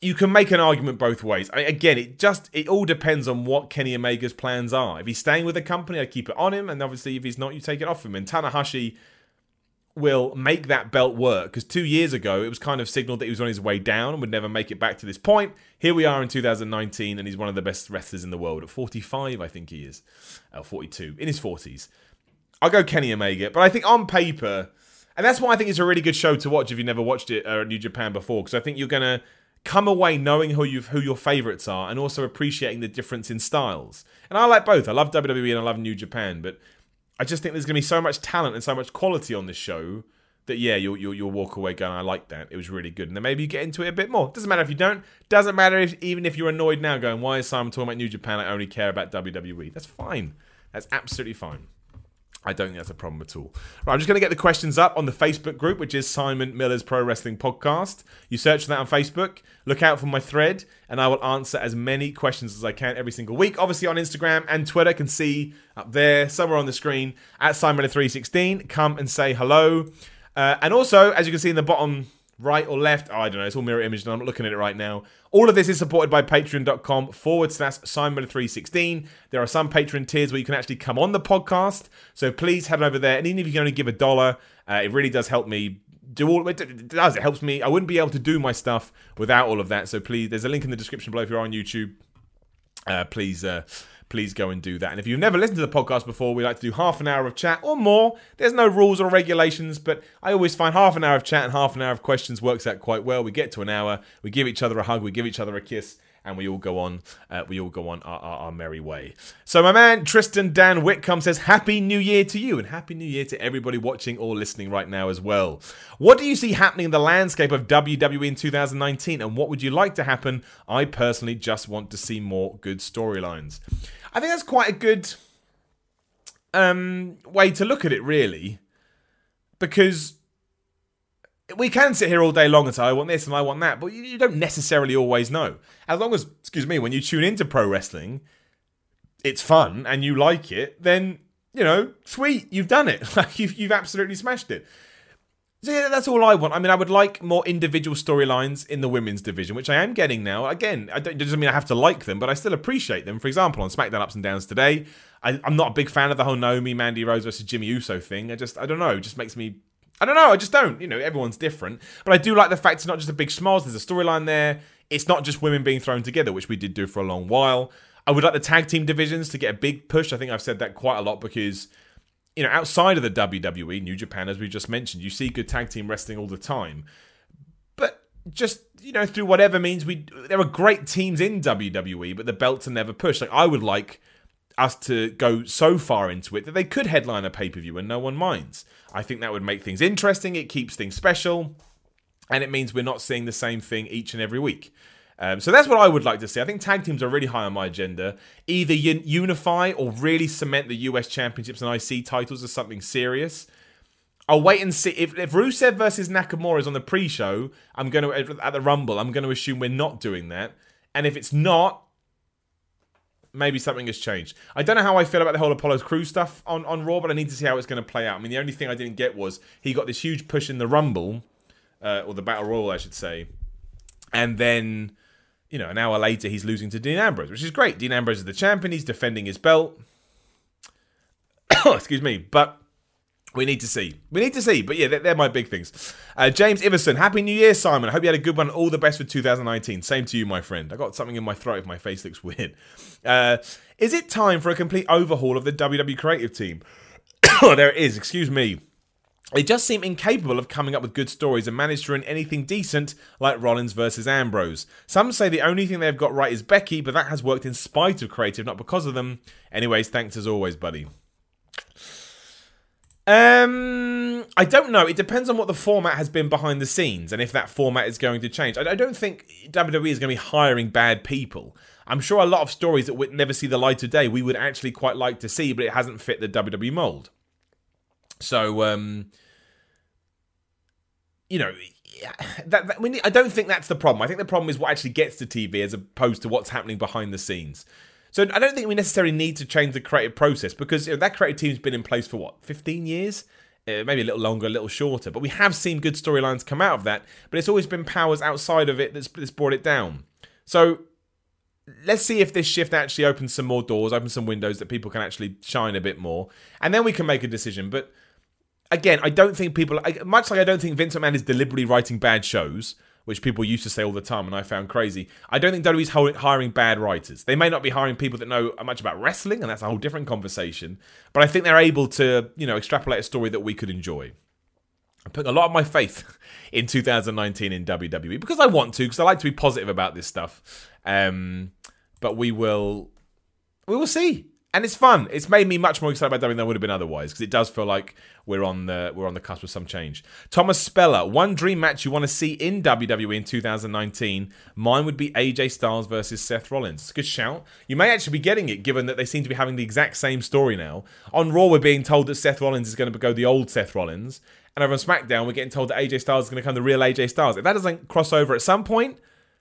You can make an argument both ways. I mean, again, it just it all depends on what Kenny Omega's plans are. If he's staying with the company, I keep it on him. And obviously, if he's not, you take it off him. And Tanahashi will make that belt work. Because two years ago, it was kind of signaled that he was on his way down and would never make it back to this point. Here we are in two thousand nineteen, and he's one of the best wrestlers in the world. At forty-five, I think he is. Or forty-two. In his forties. I'll go Kenny Omega. But I think on paper... And that's why I think it's a really good show to watch if you've never watched it uh, New Japan before. Because I think you're going to come away knowing who you've, who your favourites are and also appreciating the difference in styles. And I like both. I love W W E and I love New Japan. But I just think there's going to be so much talent and so much quality on this show that, yeah, you'll, you'll, you'll walk away going, I like that. It was really good. And then maybe you get into it a bit more. Doesn't matter if you don't. Doesn't matter if, even if you're annoyed now going, why is Simon talking about New Japan? I only care about W W E. That's fine. That's absolutely fine. I don't think that's a problem at all. Right, I'm just going to get the questions up on the Facebook group, which is Simon Miller's Pro Wrestling Podcast. You search for that on Facebook. Look out for my thread, and I will answer as many questions as I can every single week. Obviously on Instagram and Twitter, can see up there, somewhere on the screen, at Simon Miller three sixteen. Come and say hello. Uh, and also, as you can see in the bottom right or left, oh, I don't know, it's all mirror image, and I'm not looking at it right now. All of this is supported by patreon.com forward slash Simon Miller three sixteen. There are some Patreon tiers where you can actually come on the podcast. So please head over there. And even if you can only give a dollar, uh, it really does help me do all it does. It helps me. I wouldn't be able to do my stuff without all of that. So please, there's a link in the description below if you're on YouTube. uh, please uh, please go and do that. And if you've never listened to the podcast before, we like to do half an hour of chat or more. There's no rules or regulations, but I always find half an hour of chat and half an hour of questions works out quite well. We get to an hour, we give each other a hug, we give each other a kiss, and we all go on, uh, we all go on our, our, our merry way. So my man Tristan Dan Whitcomb says, Happy New Year to you, and Happy New Year to everybody watching or listening right now as well. What do you see happening in the landscape of W W E in two thousand nineteen, and what would you like to happen? I personally just want to see more good storylines. I think that's quite a good um, way to look at it, really, because we can sit here all day long and say, I want this and I want that, but you don't necessarily always know. As long as, excuse me, when you tune into pro wrestling, it's fun and you like it, then, you know, sweet, you've done it. Like, you've, you've absolutely smashed it. So yeah, that's all I want. I mean, I would like more individual storylines in the women's division, which I am getting now. Again, I don't, it doesn't mean I have to like them, but I still appreciate them. For example, on SmackDown Ups and Downs today, I, I'm not a big fan of the whole Naomi, Mandy Rose versus Jimmy Uso thing. I just, I don't know, it just makes me... I don't know, I just don't. You know, everyone's different. But I do like the fact it's not just a big schmoz. There's a storyline there. It's not just women being thrown together, which we did do for a long while. I would like the tag team divisions to get a big push. I think I've said that quite a lot because, you know, outside of the W W E, New Japan, as we just mentioned, you see good tag team wrestling all the time. But just, you know, through whatever means, we there are great teams in W W E, but the belts are never pushed. Like, I would like us to go so far into it that they could headline a pay-per-view and no one minds. I think that would make things interesting, it keeps things special, and it means we're not seeing the same thing each and every week. Um, so that's what I would like to see. I think tag teams are really high on my agenda. Either un- unify or really cement the U S Championships and I C titles as something serious. I'll wait and see. If, if Rusev versus Nakamura is on the pre-show, I'm going to at the Rumble, I'm going to assume we're not doing that. And if it's not, maybe something has changed. I don't know how I feel about the whole Apollo's crew stuff on, on Raw, but I need to see how it's going to play out. I mean, the only thing I didn't get was he got this huge push in the Rumble, uh, or the Battle Royal, I should say. And then, you know, an hour later, he's losing to Dean Ambrose, which is great. Dean Ambrose is the champion. He's defending his belt. Excuse me. But we need to see. We need to see. But yeah, they're, they're my big things. Uh, James Iverson, Happy New Year, Simon. I hope you had a good one. All the best for two thousand nineteen. Same to you, my friend. I got something in my throat if my face looks weird. Uh, is it time for a complete overhaul of the W W E creative team? Oh, there it is. Excuse me. They just seem incapable of coming up with good stories and managed to run anything decent like Rollins versus Ambrose. Some say the only thing they've got right is Becky, but that has worked in spite of creative, not because of them. Anyways, thanks as always, buddy. Um, I don't know. It depends on what the format has been behind the scenes and if that format is going to change. I don't think W W E is going to be hiring bad people. I'm sure a lot of stories that would never see the light of day we would actually quite like to see, but it hasn't fit the W W E mold. So, um, you know, yeah, that, that, we need, I don't think that's the problem. I think the problem is what actually gets to T V as opposed to what's happening behind the scenes. So I don't think we necessarily need to change the creative process because you know, that creative team's been in place for, what, fifteen years? Uh, maybe a little longer, a little shorter. But we have seen good storylines come out of that. But it's always been powers outside of it that's, that's brought it down. So let's see if this shift actually opens some more doors, opens some windows that people can actually shine a bit more. And then we can make a decision. But again, I don't think people... I, much like I don't think Vince McMahon is deliberately writing bad shows, which people used to say all the time and I found crazy. I don't think W W E's hiring bad writers. They may not be hiring people that know much about wrestling, and that's a whole different conversation, but I think they're able to, you know, extrapolate a story that we could enjoy. I put a lot of my faith in two thousand nineteen in W W E, because I want to, because I like to be positive about this stuff. Um, but we will, we will see. And it's fun. It's made me much more excited about W W E than I would have been otherwise, because it does feel like we're on the we're on the cusp of some change. Thomas Speller, one dream match you want to see in W W E in two thousand nineteen. Mine would be A J Styles versus Seth Rollins. It's a good shout. You may actually be getting it, given that they seem to be having the exact same story now. On Raw, we're being told that Seth Rollins is going to go the old Seth Rollins. And over on SmackDown, we're getting told that A J Styles is going to become the real A J Styles. If that doesn't cross over at some point,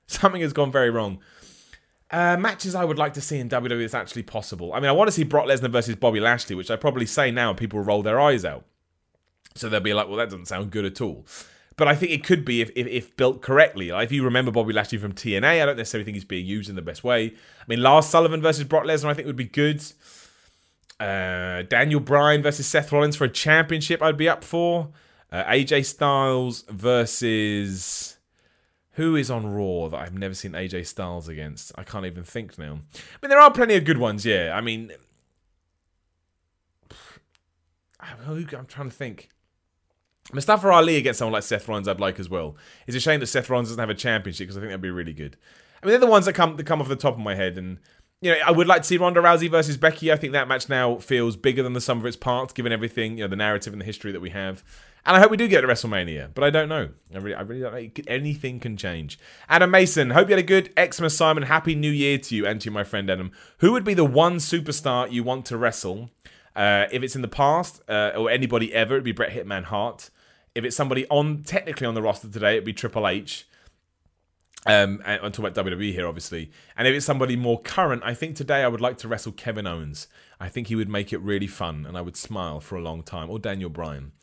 something has gone very wrong. Uh, matches I would like to see in W W E that's actually possible. I mean, I want to see Brock Lesnar versus Bobby Lashley, which I probably say now and people will roll their eyes out. So they'll be like, well, that doesn't sound good at all. But I think it could be if if, if built correctly. Like, if you remember Bobby Lashley from T N A, I don't necessarily think he's being used in the best way. I mean, Lars Sullivan versus Brock Lesnar I think would be good. Uh, Daniel Bryan versus Seth Rollins for a championship I'd be up for. Uh, A J Styles versus... Who is on Raw that I've never seen A J Styles against? I can't even think now. I mean, there are plenty of good ones, yeah. I mean, I'm trying to think. Mustafa Ali against someone like Seth Rollins I'd like as well. It's a shame that Seth Rollins doesn't have a championship because I think that'd be really good. I mean, they're the ones that come, that come off the top of my head. And, you know, I would like to see Ronda Rousey versus Becky. I think that match now feels bigger than the sum of its parts, given everything, you know, the narrative and the history that we have. And I hope we do get to WrestleMania, but I don't know. I really, I really don't know. Anything can change. Adam Mason, hope you had a good Xmas, Simon. Happy New Year to you and to my friend Adam. Who would be the one superstar you want to wrestle? Uh, if it's in the past, uh, or anybody ever, it'd be Bret Hitman Hart. If it's somebody on technically on the roster today, it'd be Triple H. Um, and I'm talking about W W E here, obviously. And if it's somebody more current, I think today I would like to wrestle Kevin Owens. I think he would make it really fun, and I would smile for a long time. Or Daniel Bryan.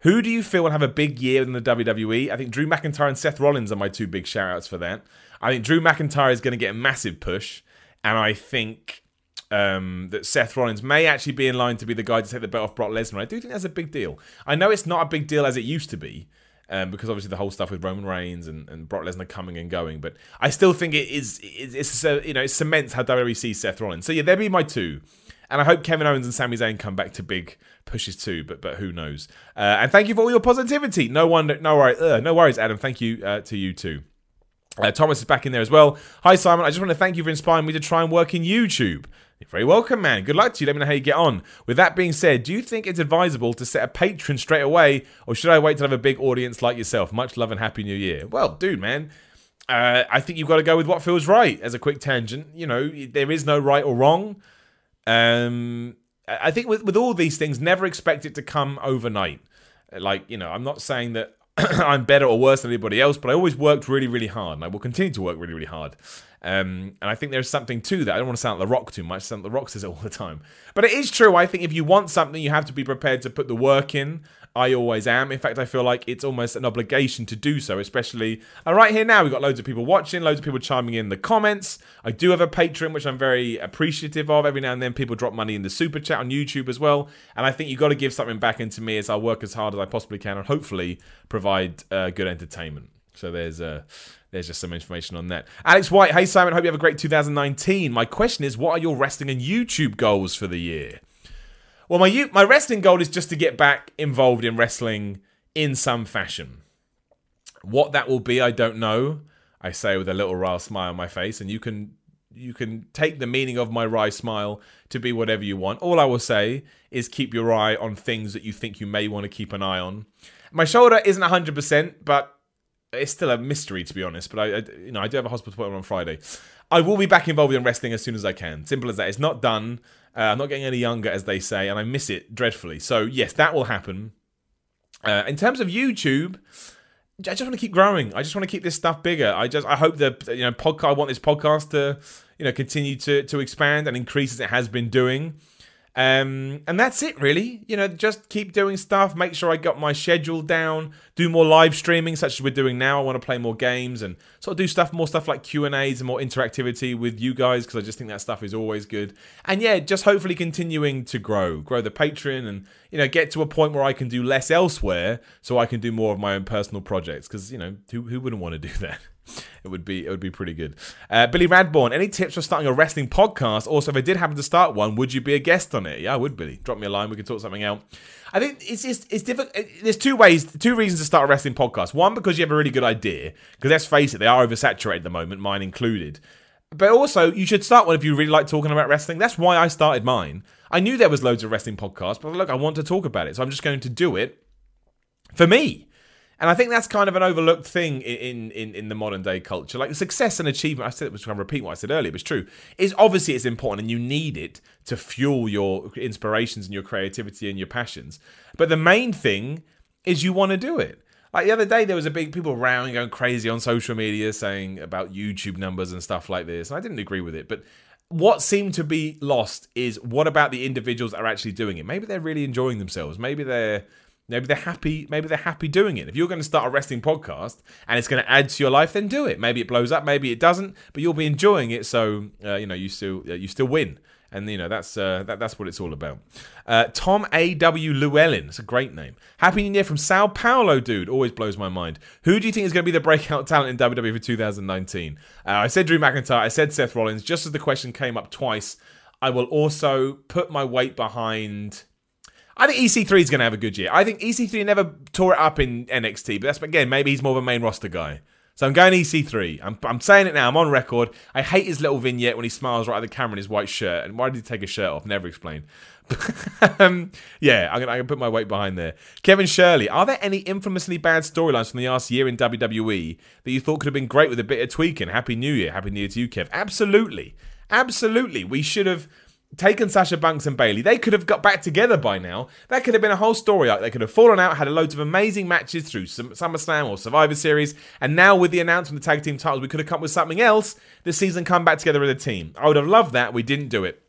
Who do you feel will have a big year in the W W E? I think Drew McIntyre and Seth Rollins are my two big shout-outs for that. I think Drew McIntyre is going to get a massive push. And I think um, that Seth Rollins may actually be in line to be the guy to take the belt off Brock Lesnar. I do think that's a big deal. I know it's not a big deal as it used to be. Um, because obviously the whole stuff with Roman Reigns and, and Brock Lesnar coming and going. But I still think it is, it, it's, uh, you know, it cements how W W E sees Seth Rollins. So yeah, there'd be my two. And I hope Kevin Owens and Sami Zayn come back to big pushes too, but but who knows. Uh, and thank you for all your positivity. No one, no worries, uh, no worries Adam. Thank you uh, to you too. Uh, Thomas is back in there as well. Hi Simon, I just want to thank you for inspiring me to try and work in YouTube. You're very welcome, man. Good luck to you. Let me know how you get on. With that being said, do you think it's advisable to set a patron straight away, or should I wait to have a big audience like yourself? Much love and happy new year. Well, dude, man, uh, I think you've got to go with what feels right. As a quick tangent, you know, there is no right or wrong. Um, I think with with all these things, never expect it to come overnight. Like, you know, I'm not saying that I'm better or worse than anybody else, but I always worked really, really hard, and I will continue to work really, really hard. Um, and I think there's something to that. I don't want to sound like The Rock too much. The Rock says it all the time. But it is true. I think if you want something, you have to be prepared to put the work in. I always am. In fact, I feel like it's almost an obligation to do so, especially uh, right here now. We've got loads of people watching, loads of people chiming in the comments. I do have a Patreon, which I'm very appreciative of. Every now and then, people drop money in the Super Chat on YouTube as well. And I think you've got to give something back into me as I work as hard as I possibly can and hopefully provide uh, good entertainment. So there's a... Uh, There's just some information on that. Alex White, hey Simon, hope you have a great two thousand nineteen. My question is, what are your wrestling and YouTube goals for the year? Well, my U- my wrestling goal is just to get back involved in wrestling in some fashion. What that will be, I don't know. I say with a little wry smile on my face, and you can you can take the meaning of my wry smile to be whatever you want. All I will say is keep your eye on things that you think you may want to keep an eye on. My shoulder isn't one hundred percent, but it's still a mystery, to be honest, but I, I, you know, I do have a hospital appointment on Friday. I will be back involved in wrestling as soon as I can. Simple as that. It's not done. Uh, I'm not getting any younger, as they say, and I miss it dreadfully. So, yes, that will happen. Uh, in terms of YouTube, I just want to keep growing. I just want to keep this stuff bigger. I just, I hope the, you know, podcast. I want this podcast to, you know, continue to to expand and increase as it has been doing. Um, and that's it, really. You know, just keep doing stuff. Make sure I got my schedule down. Do more live streaming, such as we're doing now. I want to play more games and sort of do stuff, more stuff like Q and A's and more interactivity with you guys, because I just think that stuff is always good. And yeah, just hopefully continuing to grow, grow the Patreon, and you know, get to a point where I can do less elsewhere, so I can do more of my own personal projects. Because you know, who who wouldn't want to do that? It would be it would be pretty good. Uh, Billy Radbourne, any tips for starting a wrestling podcast? Also, if I did happen to start one, would you be a guest on it? Yeah, I would, Billy. Drop me a line. We could talk something out. I think it's just, it's difficult. There's two ways, two reasons to start a wrestling podcast. One, because you have a really good idea. Because let's face it, they are oversaturated at the moment, mine included. But also, you should start one if you really like talking about wrestling. That's why I started mine. I knew there was loads of wrestling podcasts, but look, I want to talk about it, so I'm just going to do it for me. And I think that's kind of an overlooked thing in, in, in the modern day culture. Like success and achievement, I said it was trying to repeat what I said earlier, but it's true, is obviously it's important and you need it to fuel your inspirations and your creativity and your passions. But the main thing is you want to do it. Like the other day, there was a big people rowing, going crazy on social media saying about YouTube numbers and stuff like this. And I didn't agree with it, but what seemed to be lost is what about the individuals that are actually doing it? Maybe they're really enjoying themselves. Maybe they're... Maybe they're happy. Maybe they're happy doing it. If you're going to start a wrestling podcast and it's going to add to your life, then do it. Maybe it blows up. Maybe it doesn't. But you'll be enjoying it, so uh, you know you still uh, you still win. And, you know, that's uh, that, that's what it's all about. Uh, Tom A W Llewellyn. It's a great name. Happy New Year from Sao Paulo, dude. Always blows my mind. Who do you think is going to be the breakout talent in W W E for two thousand nineteen? Uh, I said Drew McIntyre. I said Seth Rollins. Just as the question came up twice, I will also put my weight behind... I think E C three is going to have a good year. I think E C three never tore it up in N X T, but that's, again, maybe he's more of a main roster guy. So I'm going E C three. I'm, I'm saying it now. I'm on record. I hate his little vignette when he smiles right at the camera in his white shirt. And why did he take his shirt off? Never explained. um, yeah, I'm going to put my weight behind there. Kevin Shirley. Are there any infamously bad storylines from the last year in W W E that you thought could have been great with a bit of tweaking? Happy New Year. Happy New Year to you, Kev. Absolutely. Absolutely. We should have... taken Sasha Banks and Bayley. They could have got back together by now. That could have been a whole story arc. They could have fallen out, had a load of amazing matches through SummerSlam or Survivor Series, and now with the announcement of the tag team titles, we could have come up with something else this season, come back together as a team. I would have loved that. We didn't do it.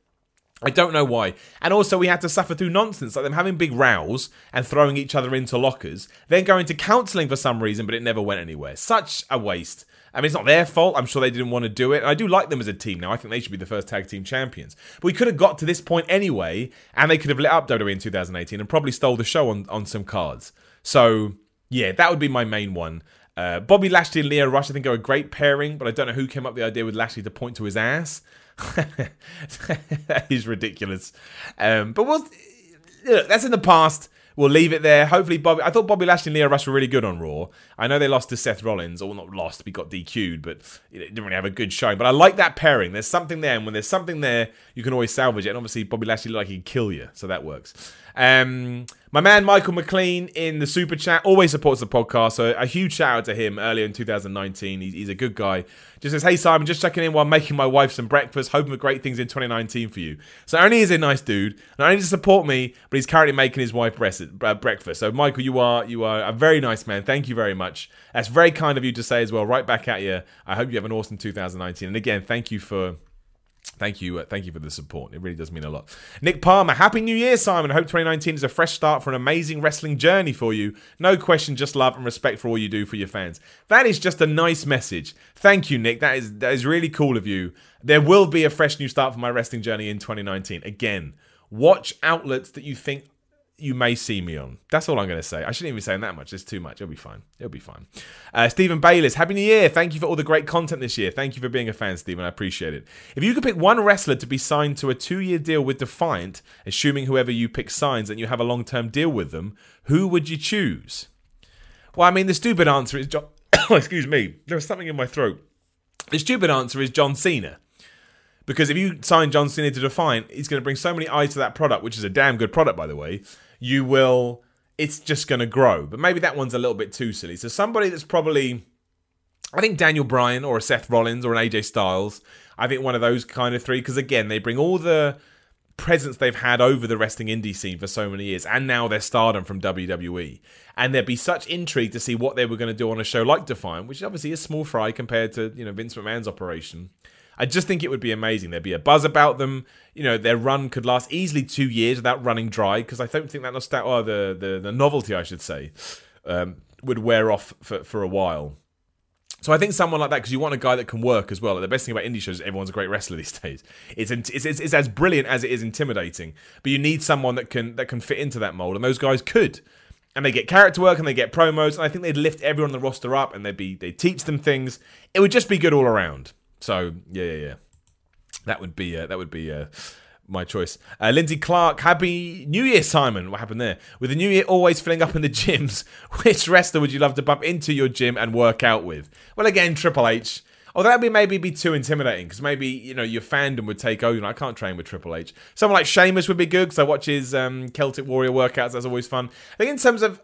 I don't know why. And also we had to suffer through nonsense, like them having big rows and throwing each other into lockers, then going to counselling for some reason, but it never went anywhere. Such a waste. I mean, it's not their fault. I'm sure they didn't want to do it. And I do like them as a team now. I think they should be the first tag team champions. But we could have got to this point anyway, and they could have lit up W W E in two thousand eighteen and probably stole the show on, on some cards. So, yeah, that would be my main one. Uh, Bobby Lashley and Lio Rush, I think, are a great pairing, but I don't know who came up with the idea with Lashley to point to his ass. That is ridiculous. Um, but we'll, look, that's in the past. We'll leave it there. Hopefully, Bobby... I thought Bobby Lashley and Lio Rush were really good on Raw. I know they lost to Seth Rollins. Or not lost, we got D Q'd, but it didn't really have a good showing. But I like that pairing. There's something there, and when there's something there, you can always salvage it. And obviously, Bobby Lashley looked like he'd kill you, so that works. Um, my man, Michael McLean, in the Super Chat, always supports the podcast, so a huge shout-out to him earlier in two thousand nineteen. He's, he's a good guy. Just says, hey, Simon, just checking in while making my wife some breakfast, hoping for great things in twenty nineteen for you. So not only is he a nice dude, not only does he support me, but he's currently making his wife breakfast. breakfast. So, Michael, you are you are a very nice man. Thank you very much. That's very kind of you to say as well. Right back at you. I hope you have an awesome two thousand nineteen. And again, thank you for thank you uh, thank you for the support. It really does mean a lot. Nick Palmer, Happy New Year, Simon. Hope twenty nineteen is a fresh start for an amazing wrestling journey for you. No question, just love and respect for all you do for your fans. That is just a nice message. Thank you, Nick. That is that is really cool of you. There will be a fresh new start for my wrestling journey in twenty nineteen. Again, watch outlets that you think you may see me on. That's all I'm going to say. I shouldn't even be saying that much. It's too much. It'll be fine. It'll be fine. Uh, Stephen Bayless, Happy New Year. Thank you for all the great content this year. Thank you for being a fan, Stephen. I appreciate it. If you could pick one wrestler to be signed to a two-year deal with Defiant, assuming whoever you pick signs and you have a long-term deal with them, who would you choose? Well, I mean, the stupid answer is... John- Excuse me. There was something in my throat. The stupid answer is John Cena. Because if you sign John Cena to Defiant, he's going to bring so many eyes to that product, which is a damn good product, by the way, you will, it's just going to grow. But maybe that one's a little bit too silly. So somebody that's probably, I think Daniel Bryan or a Seth Rollins or an A J Styles, I think one of those kind of three, because again, they bring all the presence they've had over the wrestling indie scene for so many years, and now their stardom from W W E. And there'd be such intrigue to see what they were going to do on a show like Defiant, which obviously is small fry compared to, you know, Vince McMahon's operation. I just think it would be amazing. There'd be a buzz about them. You know, their run could last easily two years without running dry, because I don't think that nostalgia, or the, the, the novelty, I should say, um, would wear off for, for a while. So I think someone like that, because you want a guy that can work as well. Like the best thing about indie shows is everyone's a great wrestler these days. It's, it's it's it's as brilliant as it is intimidating, but you need someone that can that can fit into that mold, and those guys could. And they get character work and they get promos, and I think they'd lift everyone on the roster up, and they'd be they teach them things. It would just be good all around. So, yeah, yeah, yeah. That would be uh, that would be uh, my choice. Uh, Lindsay Clark, Happy New Year, Simon. What happened there? With the new year always filling up in the gyms, which wrestler would you love to bump into your gym and work out with? Well, again, Triple H. Although that would be maybe be too intimidating, because maybe, you know, your fandom would take over. I can't train with Triple H. Someone like Sheamus would be good, because I watch his um, Celtic Warrior workouts. That's always fun. I think in terms of...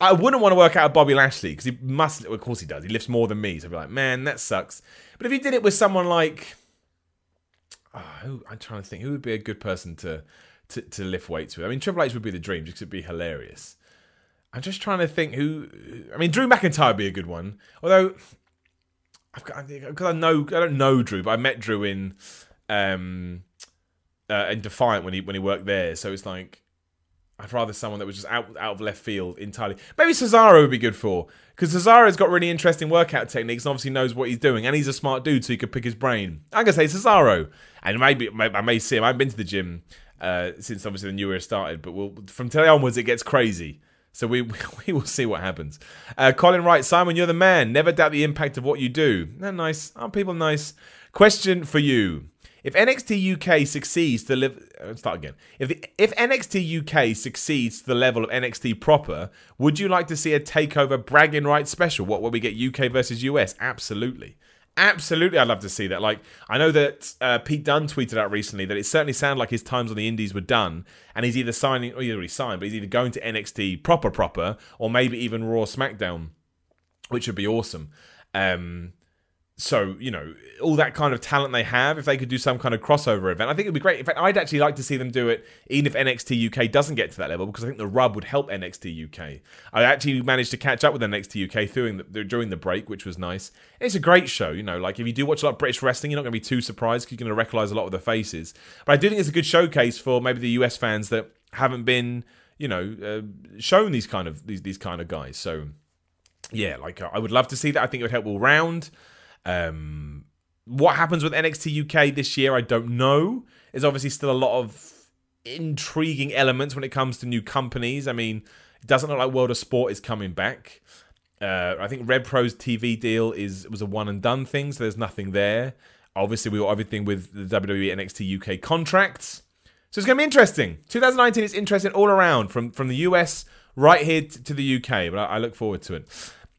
I wouldn't want to work out with Bobby Lashley, because he must... Well, of course he does. He lifts more than me. So I'd be like, man, that sucks. But if you did it with someone like... Oh, who, I'm trying to think. Who would be a good person to, to, to lift weights with? I mean, Triple H would be the dream, just because it'd be hilarious. I'm just trying to think who... I mean, Drew McIntyre would be a good one. Although, I've got, because I know... I don't know Drew, but I met Drew in um, uh, in Defiant when he when he worked there. So it's like... I'd rather someone that was just out, out of left field entirely. Maybe Cesaro would be good for, because Cesaro's got really interesting workout techniques and obviously knows what he's doing, and he's a smart dude, so you could pick his brain. I'm going to say Cesaro, and maybe I may see him. I haven't been to the gym uh, since obviously the new era started, but we'll, from today onwards it gets crazy. So we we will see what happens. Uh, Colin Wright, Simon, you're the man. Never doubt the impact of what you do. They're nice. Aren't people nice? Question for you. If N X T U K succeeds to live... Let's start again. If the, if N X T U K succeeds to the level of N X T proper, would you like to see a takeover bragging rights special? What, where we get U K versus U S? Absolutely. Absolutely, I'd love to see that. Like, I know that uh, Pete Dunne tweeted out recently that it certainly sounded like his times on the Indies were done, and he's either signing, or he's already signed, but he's either going to N X T proper proper, or maybe even Raw SmackDown, which would be awesome. Um... So, you know, all that kind of talent they have, if they could do some kind of crossover event, I think it'd be great. In fact, I'd actually like to see them do it, even if N X T U K doesn't get to that level, because I think the rub would help N X T U K. I actually managed to catch up with N X T U K during the, during the break, which was nice. It's a great show, you know, like if you do watch a lot of British wrestling, you're not going to be too surprised, because you're going to recognise a lot of the faces. But I do think it's a good showcase for maybe the U S fans that haven't been, you know, uh, shown these kind of these, these kind of guys. So, yeah, like I would love to see that. I think it would help all round. Um, what happens with N X T U K this year, I don't know. There's obviously still a lot of intriguing elements when it comes to new companies. I mean, it doesn't look like World of Sport is coming back. Uh, I think Red Pro's T V deal is was a one and done thing, so there's nothing there. Obviously, we got everything with the W W E N X T U K contracts. So it's going to be interesting. twenty nineteen is interesting all around, from, from the U S right here t- to the U K. But I, I look forward to it.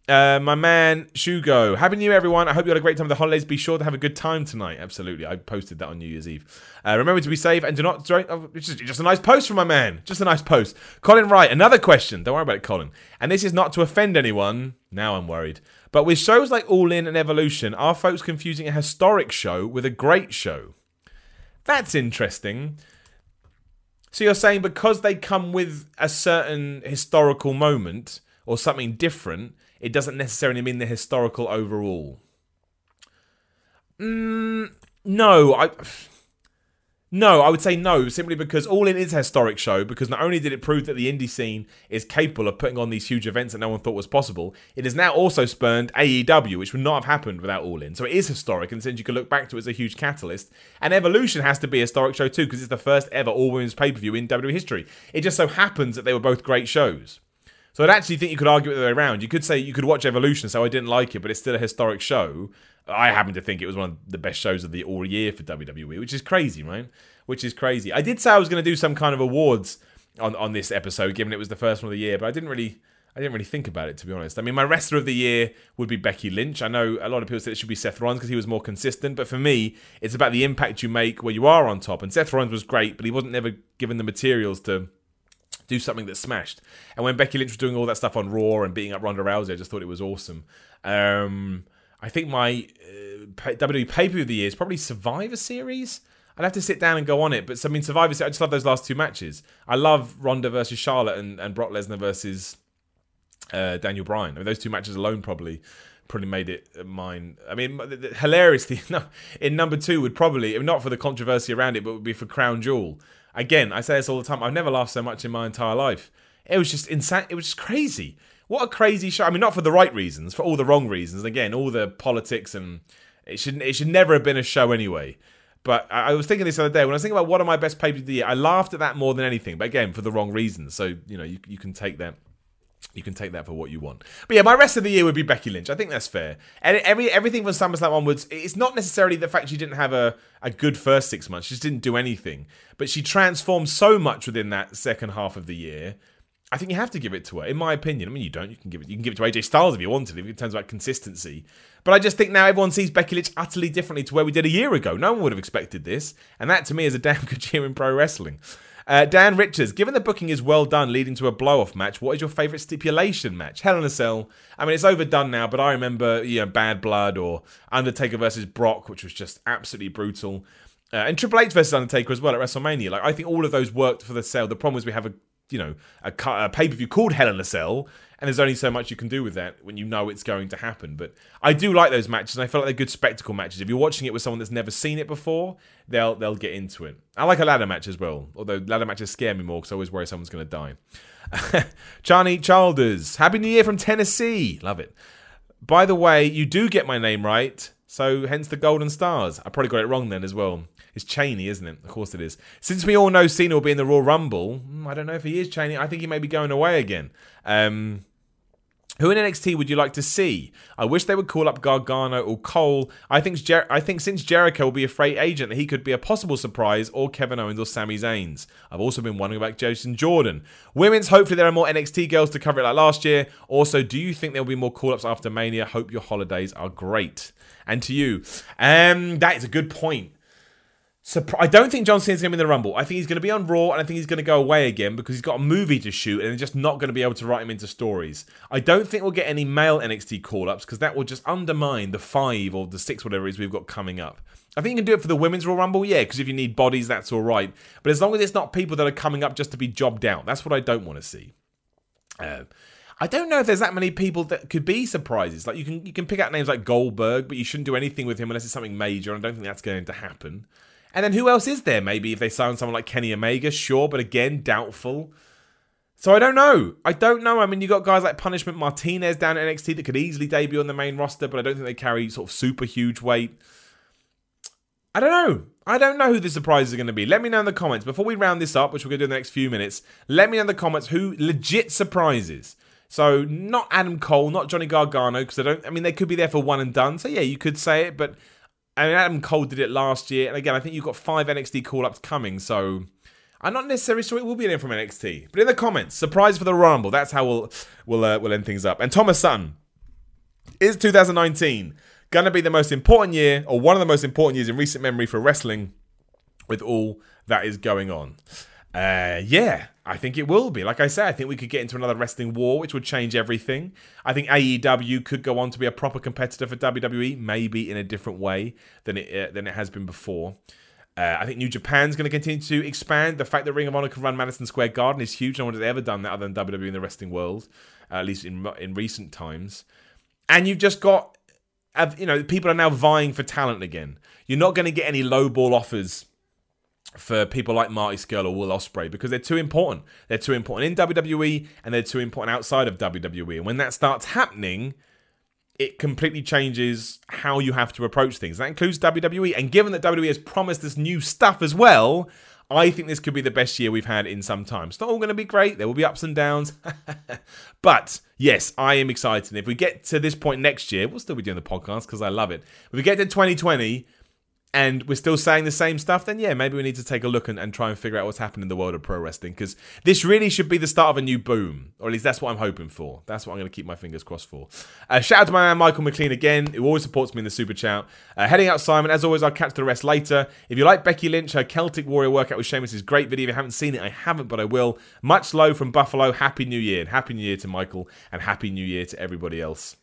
Uh, my man, Shugo. Happy New Year, everyone. I hope you had a great time with the holidays. Be sure to have a good time tonight. Absolutely. I posted that on New Year's Eve. Uh, remember to be safe and do not drink. Oh, it's just, just a nice post from my man. Just a nice post. Colin Wright, another question. Don't worry about it, Colin. And this is not to offend anyone. Now I'm worried. But with shows like All In and Evolution, are folks confusing a historic show with a great show? That's interesting. So you're saying because they come with a certain historical moment or something different, it doesn't necessarily mean the historical overall. Mm, no, I no, I would say no, simply because All In is a historic show, because not only did it prove that the indie scene is capable of putting on these huge events that no one thought was possible, it has now also spurned A E W, which would not have happened without All In. So it is historic, and since you can look back to it as a huge catalyst, and Evolution has to be a historic show too, because it's the first ever all-women's pay-per-view in W W E history. It just so happens that they were both great shows. So I'd actually think you could argue it the other way around. You could say you could watch Evolution, so I didn't like it, but it's still a historic show. I happen to think it was one of the best shows of the all year for W W E, which is crazy, right? Which is crazy. I did say I was going to do some kind of awards on, on this episode, given it was the first one of the year, but I didn't really, I didn't really think about it, to be honest. I mean, my wrestler of the year would be Becky Lynch. I know a lot of people said it should be Seth Rollins because he was more consistent, but for me, it's about the impact you make where you are on top. And Seth Rollins was great, but he wasn't ever given the materials to do something that smashed. And when Becky Lynch was doing all that stuff on Raw and beating up Ronda Rousey, I just thought it was awesome. Um, I think my uh, W W E pay-per-view of the year is probably Survivor Series. I'd have to sit down and go on it. But I mean, Survivor Series, I just love those last two matches. I love Ronda versus Charlotte and, and Brock Lesnar versus uh, Daniel Bryan. I mean, those two matches alone probably probably made it mine. I mean, hilariously, in number two would probably, if not for the controversy around it, but would be for Crown Jewel. Again, I say this all the time. I've never laughed so much in my entire life. It was just insane. It was just crazy. What a crazy show. I mean, not for the right reasons, for all the wrong reasons. Again, all the politics, and it should it should never have been a show anyway. But I, I was thinking this the other day, when I was thinking about what are my best papers of the year, I laughed at that more than anything. But again, for the wrong reasons. So, you know, you, you can take that. You can take that for what you want. But yeah, my rest of the year would be Becky Lynch. I think that's fair. And every everything from SummerSlam onwards, it's not necessarily the fact she didn't have a, a good first six months. She just didn't do anything. But she transformed so much within that second half of the year. I think you have to give it to her, in my opinion. I mean, you don't. You can give it You can give it to A J Styles if you wanted, in terms of like consistency. But I just think now everyone sees Becky Lynch utterly differently to where we did a year ago. No one would have expected this. And that, to me, is a damn good year in pro wrestling. Uh, Dan Richards, given the booking is well done leading to a blow-off match, what is your favourite stipulation match? Hell in a Cell. I mean, it's overdone now, but I remember, you know, Bad Blood or Undertaker versus Brock, which was just absolutely brutal. Uh, and Triple H versus Undertaker as well at WrestleMania. Like, I think all of those worked for the sale. The problem is we have a you know, a, a pay-per-view called Hell in a Cell, and there's only so much you can do with that when you know it's going to happen. But I do like those matches, and I feel like they're good spectacle matches. If you're watching it with someone that's never seen it before, they'll they'll get into it. I like a ladder match as well, although ladder matches scare me more because I always worry someone's going to die. Charney Childers, Happy New Year from Tennessee. Love it. By the way, you do get my name right, so hence the golden stars. I probably got it wrong then as well. It's Cheney, isn't it? Of course it is. Since we all know Cena will be in the Royal Rumble, I don't know if he is Cheney. I think he may be going away again. Um, who in N X T would you like to see? I wish they would call up Gargano or Cole. I think Jer- I think since Jericho will be a free agent, that he could be a possible surprise, or Kevin Owens or Sami Zayn. I've also been wondering about Jason Jordan. Women's, hopefully there are more N X T girls to cover it like last year. Also, do you think there will be more call-ups after Mania? Hope your holidays are great. And to you. Um, that is a good point. Surpri- I don't think John Cena's going to be in the Rumble. I think he's going to be on Raw, and I think he's going to go away again because he's got a movie to shoot, and they're just not going to be able to write him into stories. I don't think we'll get any male N X T call-ups because that will just undermine the five or the six, whatever it is, we've got coming up. I think you can do it for the Women's Royal Rumble, yeah, because if you need bodies, that's all right. But as long as it's not people that are coming up just to be jobbed out, that's what I don't want to see. Uh, I don't know if there's that many people that could be surprises. Like you can you can pick out names like Goldberg, but you shouldn't do anything with him unless it's something major, and I don't think that's going to happen. And then who else is there? Maybe if they sign someone like Kenny Omega, sure, but again, doubtful. So I don't know. I don't know. I mean, you got guys like Punishment Martinez down at N X T that could easily debut on the main roster, but I don't think they carry sort of super huge weight. I don't know. I don't know who the surprises are going to be. Let me know in the comments. Before we round this up, which we're going to do in the next few minutes, let me know in the comments who legit surprises. So not Adam Cole, not Johnny Gargano, because I don't, I mean, they could be there for one and done. So yeah, you could say it, but I mean, Adam Cole did it last year. And again, I think you've got five N X T call-ups coming. So I'm not necessarily sure it will be in from N X T. But in the comments, surprise for the Rumble. That's how we'll we'll, uh, we'll end things up. And Thomas Sutton, is twenty nineteen going to be the most important year, or one of the most important years in recent memory for wrestling with all that is going on? Uh, yeah, I think it will be. Like I say, I think we could get into another wrestling war, which would change everything. I think A E W could go on to be a proper competitor for W W E, maybe in a different way than it uh, than it has been before. Uh, I think New Japan's going to continue to expand. The fact that Ring of Honor can run Madison Square Garden is huge. No one has ever done that other than W W E in the wrestling world, uh, at least in in recent times. And you've just got, you know, people are now vying for talent again. You're not going to get any low-ball offers for people like Marty Scurll or Will Ospreay because they're too important. They're too important in W W E and they're too important outside of W W E. And when that starts happening, it completely changes how you have to approach things. That includes W W E. And given that W W E has promised this new stuff as well, I think this could be the best year we've had in some time. It's not all going to be great. There will be ups and downs. But yes, I am excited. And if we get to this point next year, we'll still be doing the podcast because I love it. If we get to twenty twenty... and we're still saying the same stuff, then yeah, maybe we need to take a look and, and try and figure out what's happened in the world of pro wrestling, because this really should be the start of a new boom, or at least that's what I'm hoping for. That's what I'm going to keep my fingers crossed for. Uh, shout out to my man Michael McLean again, who always supports me in the Super Chat. Uh, heading out, Simon. As always, I'll catch the rest later. If you like Becky Lynch, her Celtic Warrior workout with Sheamus is great video. If you haven't seen it, I haven't, but I will. Much love from Buffalo. Happy New Year. And Happy New Year to Michael, and Happy New Year to everybody else.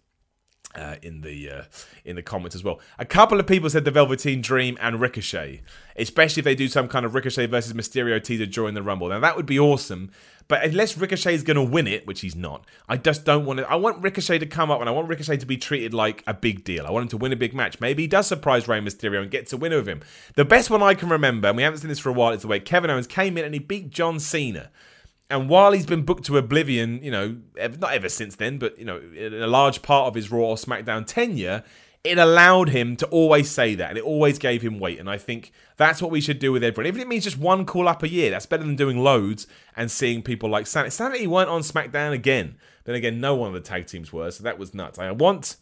Uh, in the uh, in the comments as well. A couple of people said the Velveteen Dream and Ricochet, especially if they do some kind of Ricochet versus Mysterio teaser during the Rumble. Now, that would be awesome, but unless Ricochet is going to win it, which he's not, I just don't want it. I want Ricochet to come up, and I want Ricochet to be treated like a big deal. I want him to win a big match. Maybe he does surprise Rey Mysterio and gets a win over him. The best one I can remember, and we haven't seen this for a while, is the way Kevin Owens came in and he beat John Cena. And while he's been booked to oblivion, you know, not ever since then, but, you know, in a large part of his Raw or SmackDown tenure, it allowed him to always say that. And it always gave him weight. And I think that's what we should do with everyone. Even if it means just one call-up a year, that's better than doing loads and seeing people like Sanity. Sanity weren't on SmackDown again. Then again, no one of the tag teams were, so that was nuts. I want...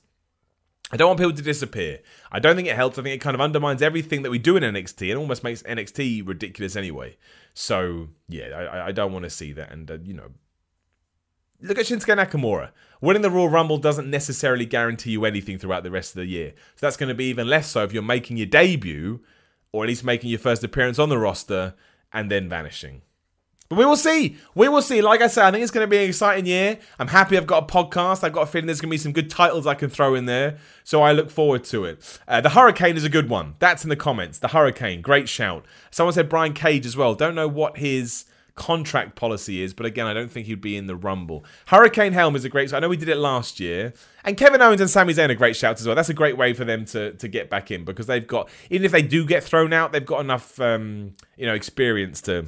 I don't want people to disappear. I don't think it helps. I think it kind of undermines everything that we do in N X T and almost makes N X T ridiculous anyway. So, yeah, I, I don't want to see that. And, uh, you know, look at Shinsuke Nakamura. Winning the Royal Rumble doesn't necessarily guarantee you anything throughout the rest of the year. So that's going to be even less so if you're making your debut, or at least making your first appearance on the roster and then vanishing. But we will see. We will see. Like I said, I think it's going to be an exciting year. I'm happy I've got a podcast. I've got a feeling there's going to be some good titles I can throw in there. So I look forward to it. Uh, the Hurricane is a good one. That's in the comments. The Hurricane. Great shout. Someone said Brian Cage as well. Don't know what his contract policy is, but again, I don't think he'd be in the Rumble. Hurricane Helm is a great shout. I know we did it last year. And Kevin Owens and Sami Zayn are great shouts as well. That's a great way for them to, to get back in, because they've got, even if they do get thrown out, they've got enough um, you know, experience to...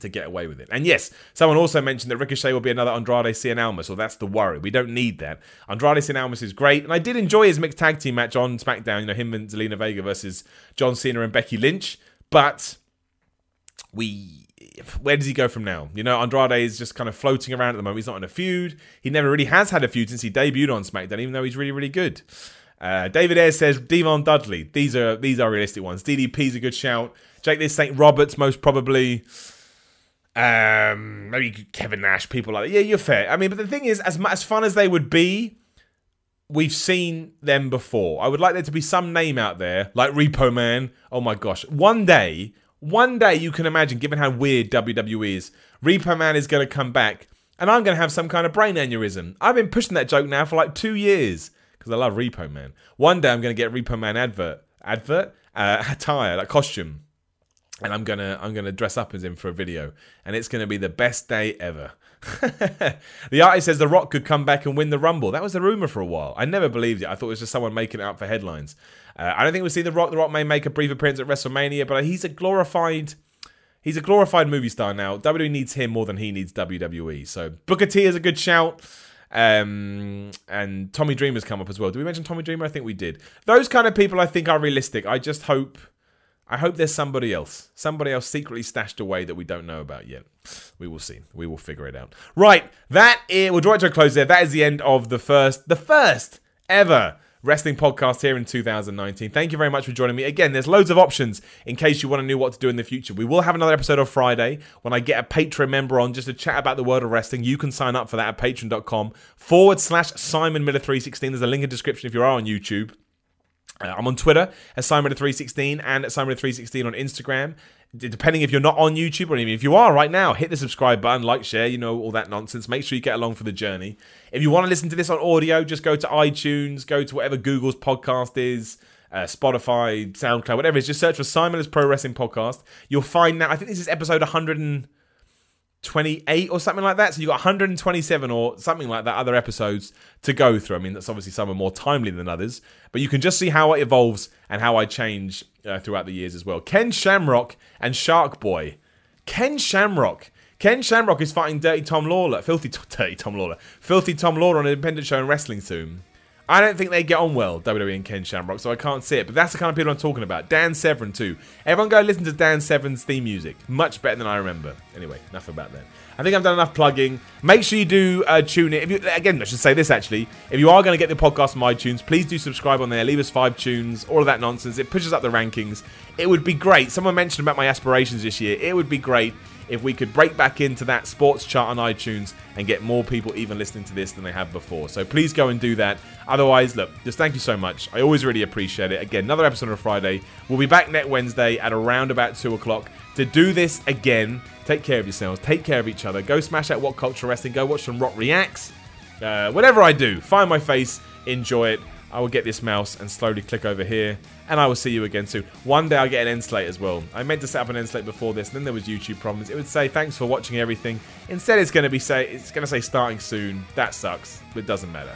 to get away with it. And yes, someone also mentioned that Ricochet will be another Andrade Cien Almas, so that's the worry. We don't need that. Andrade Cien Almas is great, and I did enjoy his mixed tag team match on SmackDown, you know, him and Zelina Vega versus John Cena and Becky Lynch, but we... where does he go from now? You know, Andrade is just kind of floating around at the moment. He's not in a feud. He never really has had a feud since he debuted on SmackDown, even though he's really, really good. Uh, David Ayres says, Devon Dudley. These are, these are realistic ones. D D P's a good shout. Jake the Saint Roberts, most probably... Um, maybe Kevin Nash, people like that. Yeah, you're fair. I mean, but the thing is, as as fun as they would be, we've seen them before. I would like there to be some name out there, like Repo Man. Oh my gosh. One day, one day you can imagine, given how weird W W E is, Repo Man is going to come back, and I'm going to have some kind of brain aneurysm. I've been pushing that joke now for like two years, because I love Repo Man. One day I'm going to get Repo Man advert, advert? Uh, attire, like costume. And I'm gonna I'm gonna dress up as him for a video, and it's gonna be the best day ever. The artist says The Rock could come back and win the Rumble. That was the rumor for a while. I never believed it. I thought it was just someone making it up for headlines. Uh, I don't think we'll see The Rock. The Rock may make a brief appearance at WrestleMania, but he's a glorified he's a glorified movie star now. W W E needs him more than he needs W W E. So Booker T is a good shout. Um, and Tommy Dreamer's come up as well. Did we mention Tommy Dreamer? I think we did. Those kind of people I think are realistic. I just hope. I hope there's somebody else. Somebody else secretly stashed away that we don't know about yet. We will see. We will figure it out. Right, that is... We'll draw it to a close there. That is the end of the first... The first ever... wrestling podcast here in two thousand nineteen. Thank you very much for joining me. Again, there's loads of options in case you want to know what to do in the future. We will have another episode on Friday when I get a Patreon member on just to chat about the world of wrestling. You can sign up for that at patreon.com forward slash Simon Miller three sixteen. There's a link in the description if you are on YouTube. Uh, I'm on Twitter at Simon three sixteen and at Simon three sixteen on Instagram. D- depending if you're not on YouTube or even if you are right now, hit the subscribe button, like, share, you know, all that nonsense. Make sure you get along for the journey. If you want to listen to this on audio, just go to iTunes, go to whatever Google's podcast is, uh, Spotify, SoundCloud, whatever it is. Just search for Simon Miller's Pro Wrestling Podcast. You'll find that. I think this is episode one hundred and twenty-eight or something like that, so you've got one hundred twenty-seven or something like that other episodes to go through. I mean, that's obviously some are more timely than others, but you can just see how it evolves and how I change uh, throughout the years as well. Ken Shamrock and Shark Boy. Ken Shamrock. Ken Shamrock is fighting Dirty Tom Lawler. Filthy t- Dirty Tom Lawler. Filthy Tom Lawler on an independent show in wrestling soon. I don't think they get on well, W W E and Ken Shamrock, so I can't see it. But that's the kind of people I'm talking about. Dan Severn too. Everyone go listen to Dan Severn's theme music. Much better than I remember. Anyway, enough about that. I think I've done enough plugging. Make sure you do uh, tune in. If you, again, I should say this actually. If you are going to get the podcast from iTunes, please do subscribe on there. Leave us five tunes. All of that nonsense. It pushes up the rankings. It would be great. Someone mentioned about my aspirations this year. It would be great if we could break back into that sports chart on iTunes and get more people even listening to this than they have before. So please go and do that. Otherwise, look, just thank you so much. I always really appreciate it. Again, another episode on Friday. We'll be back next Wednesday at around about two o'clock to do this again. Take care of yourselves. Take care of each other. Go smash out What Culture Wrestling. Go watch some Rock Reacts. Uh, whatever I do, find my face, enjoy it. I will get this mouse and slowly click over here, and I will see you again soon. One day I'll get an end slate as well. I meant to set up an end slate before this, and then there was YouTube problems. It would say, thanks for watching everything. Instead, it's going to be say, it's going to say starting soon. That sucks, but it doesn't matter.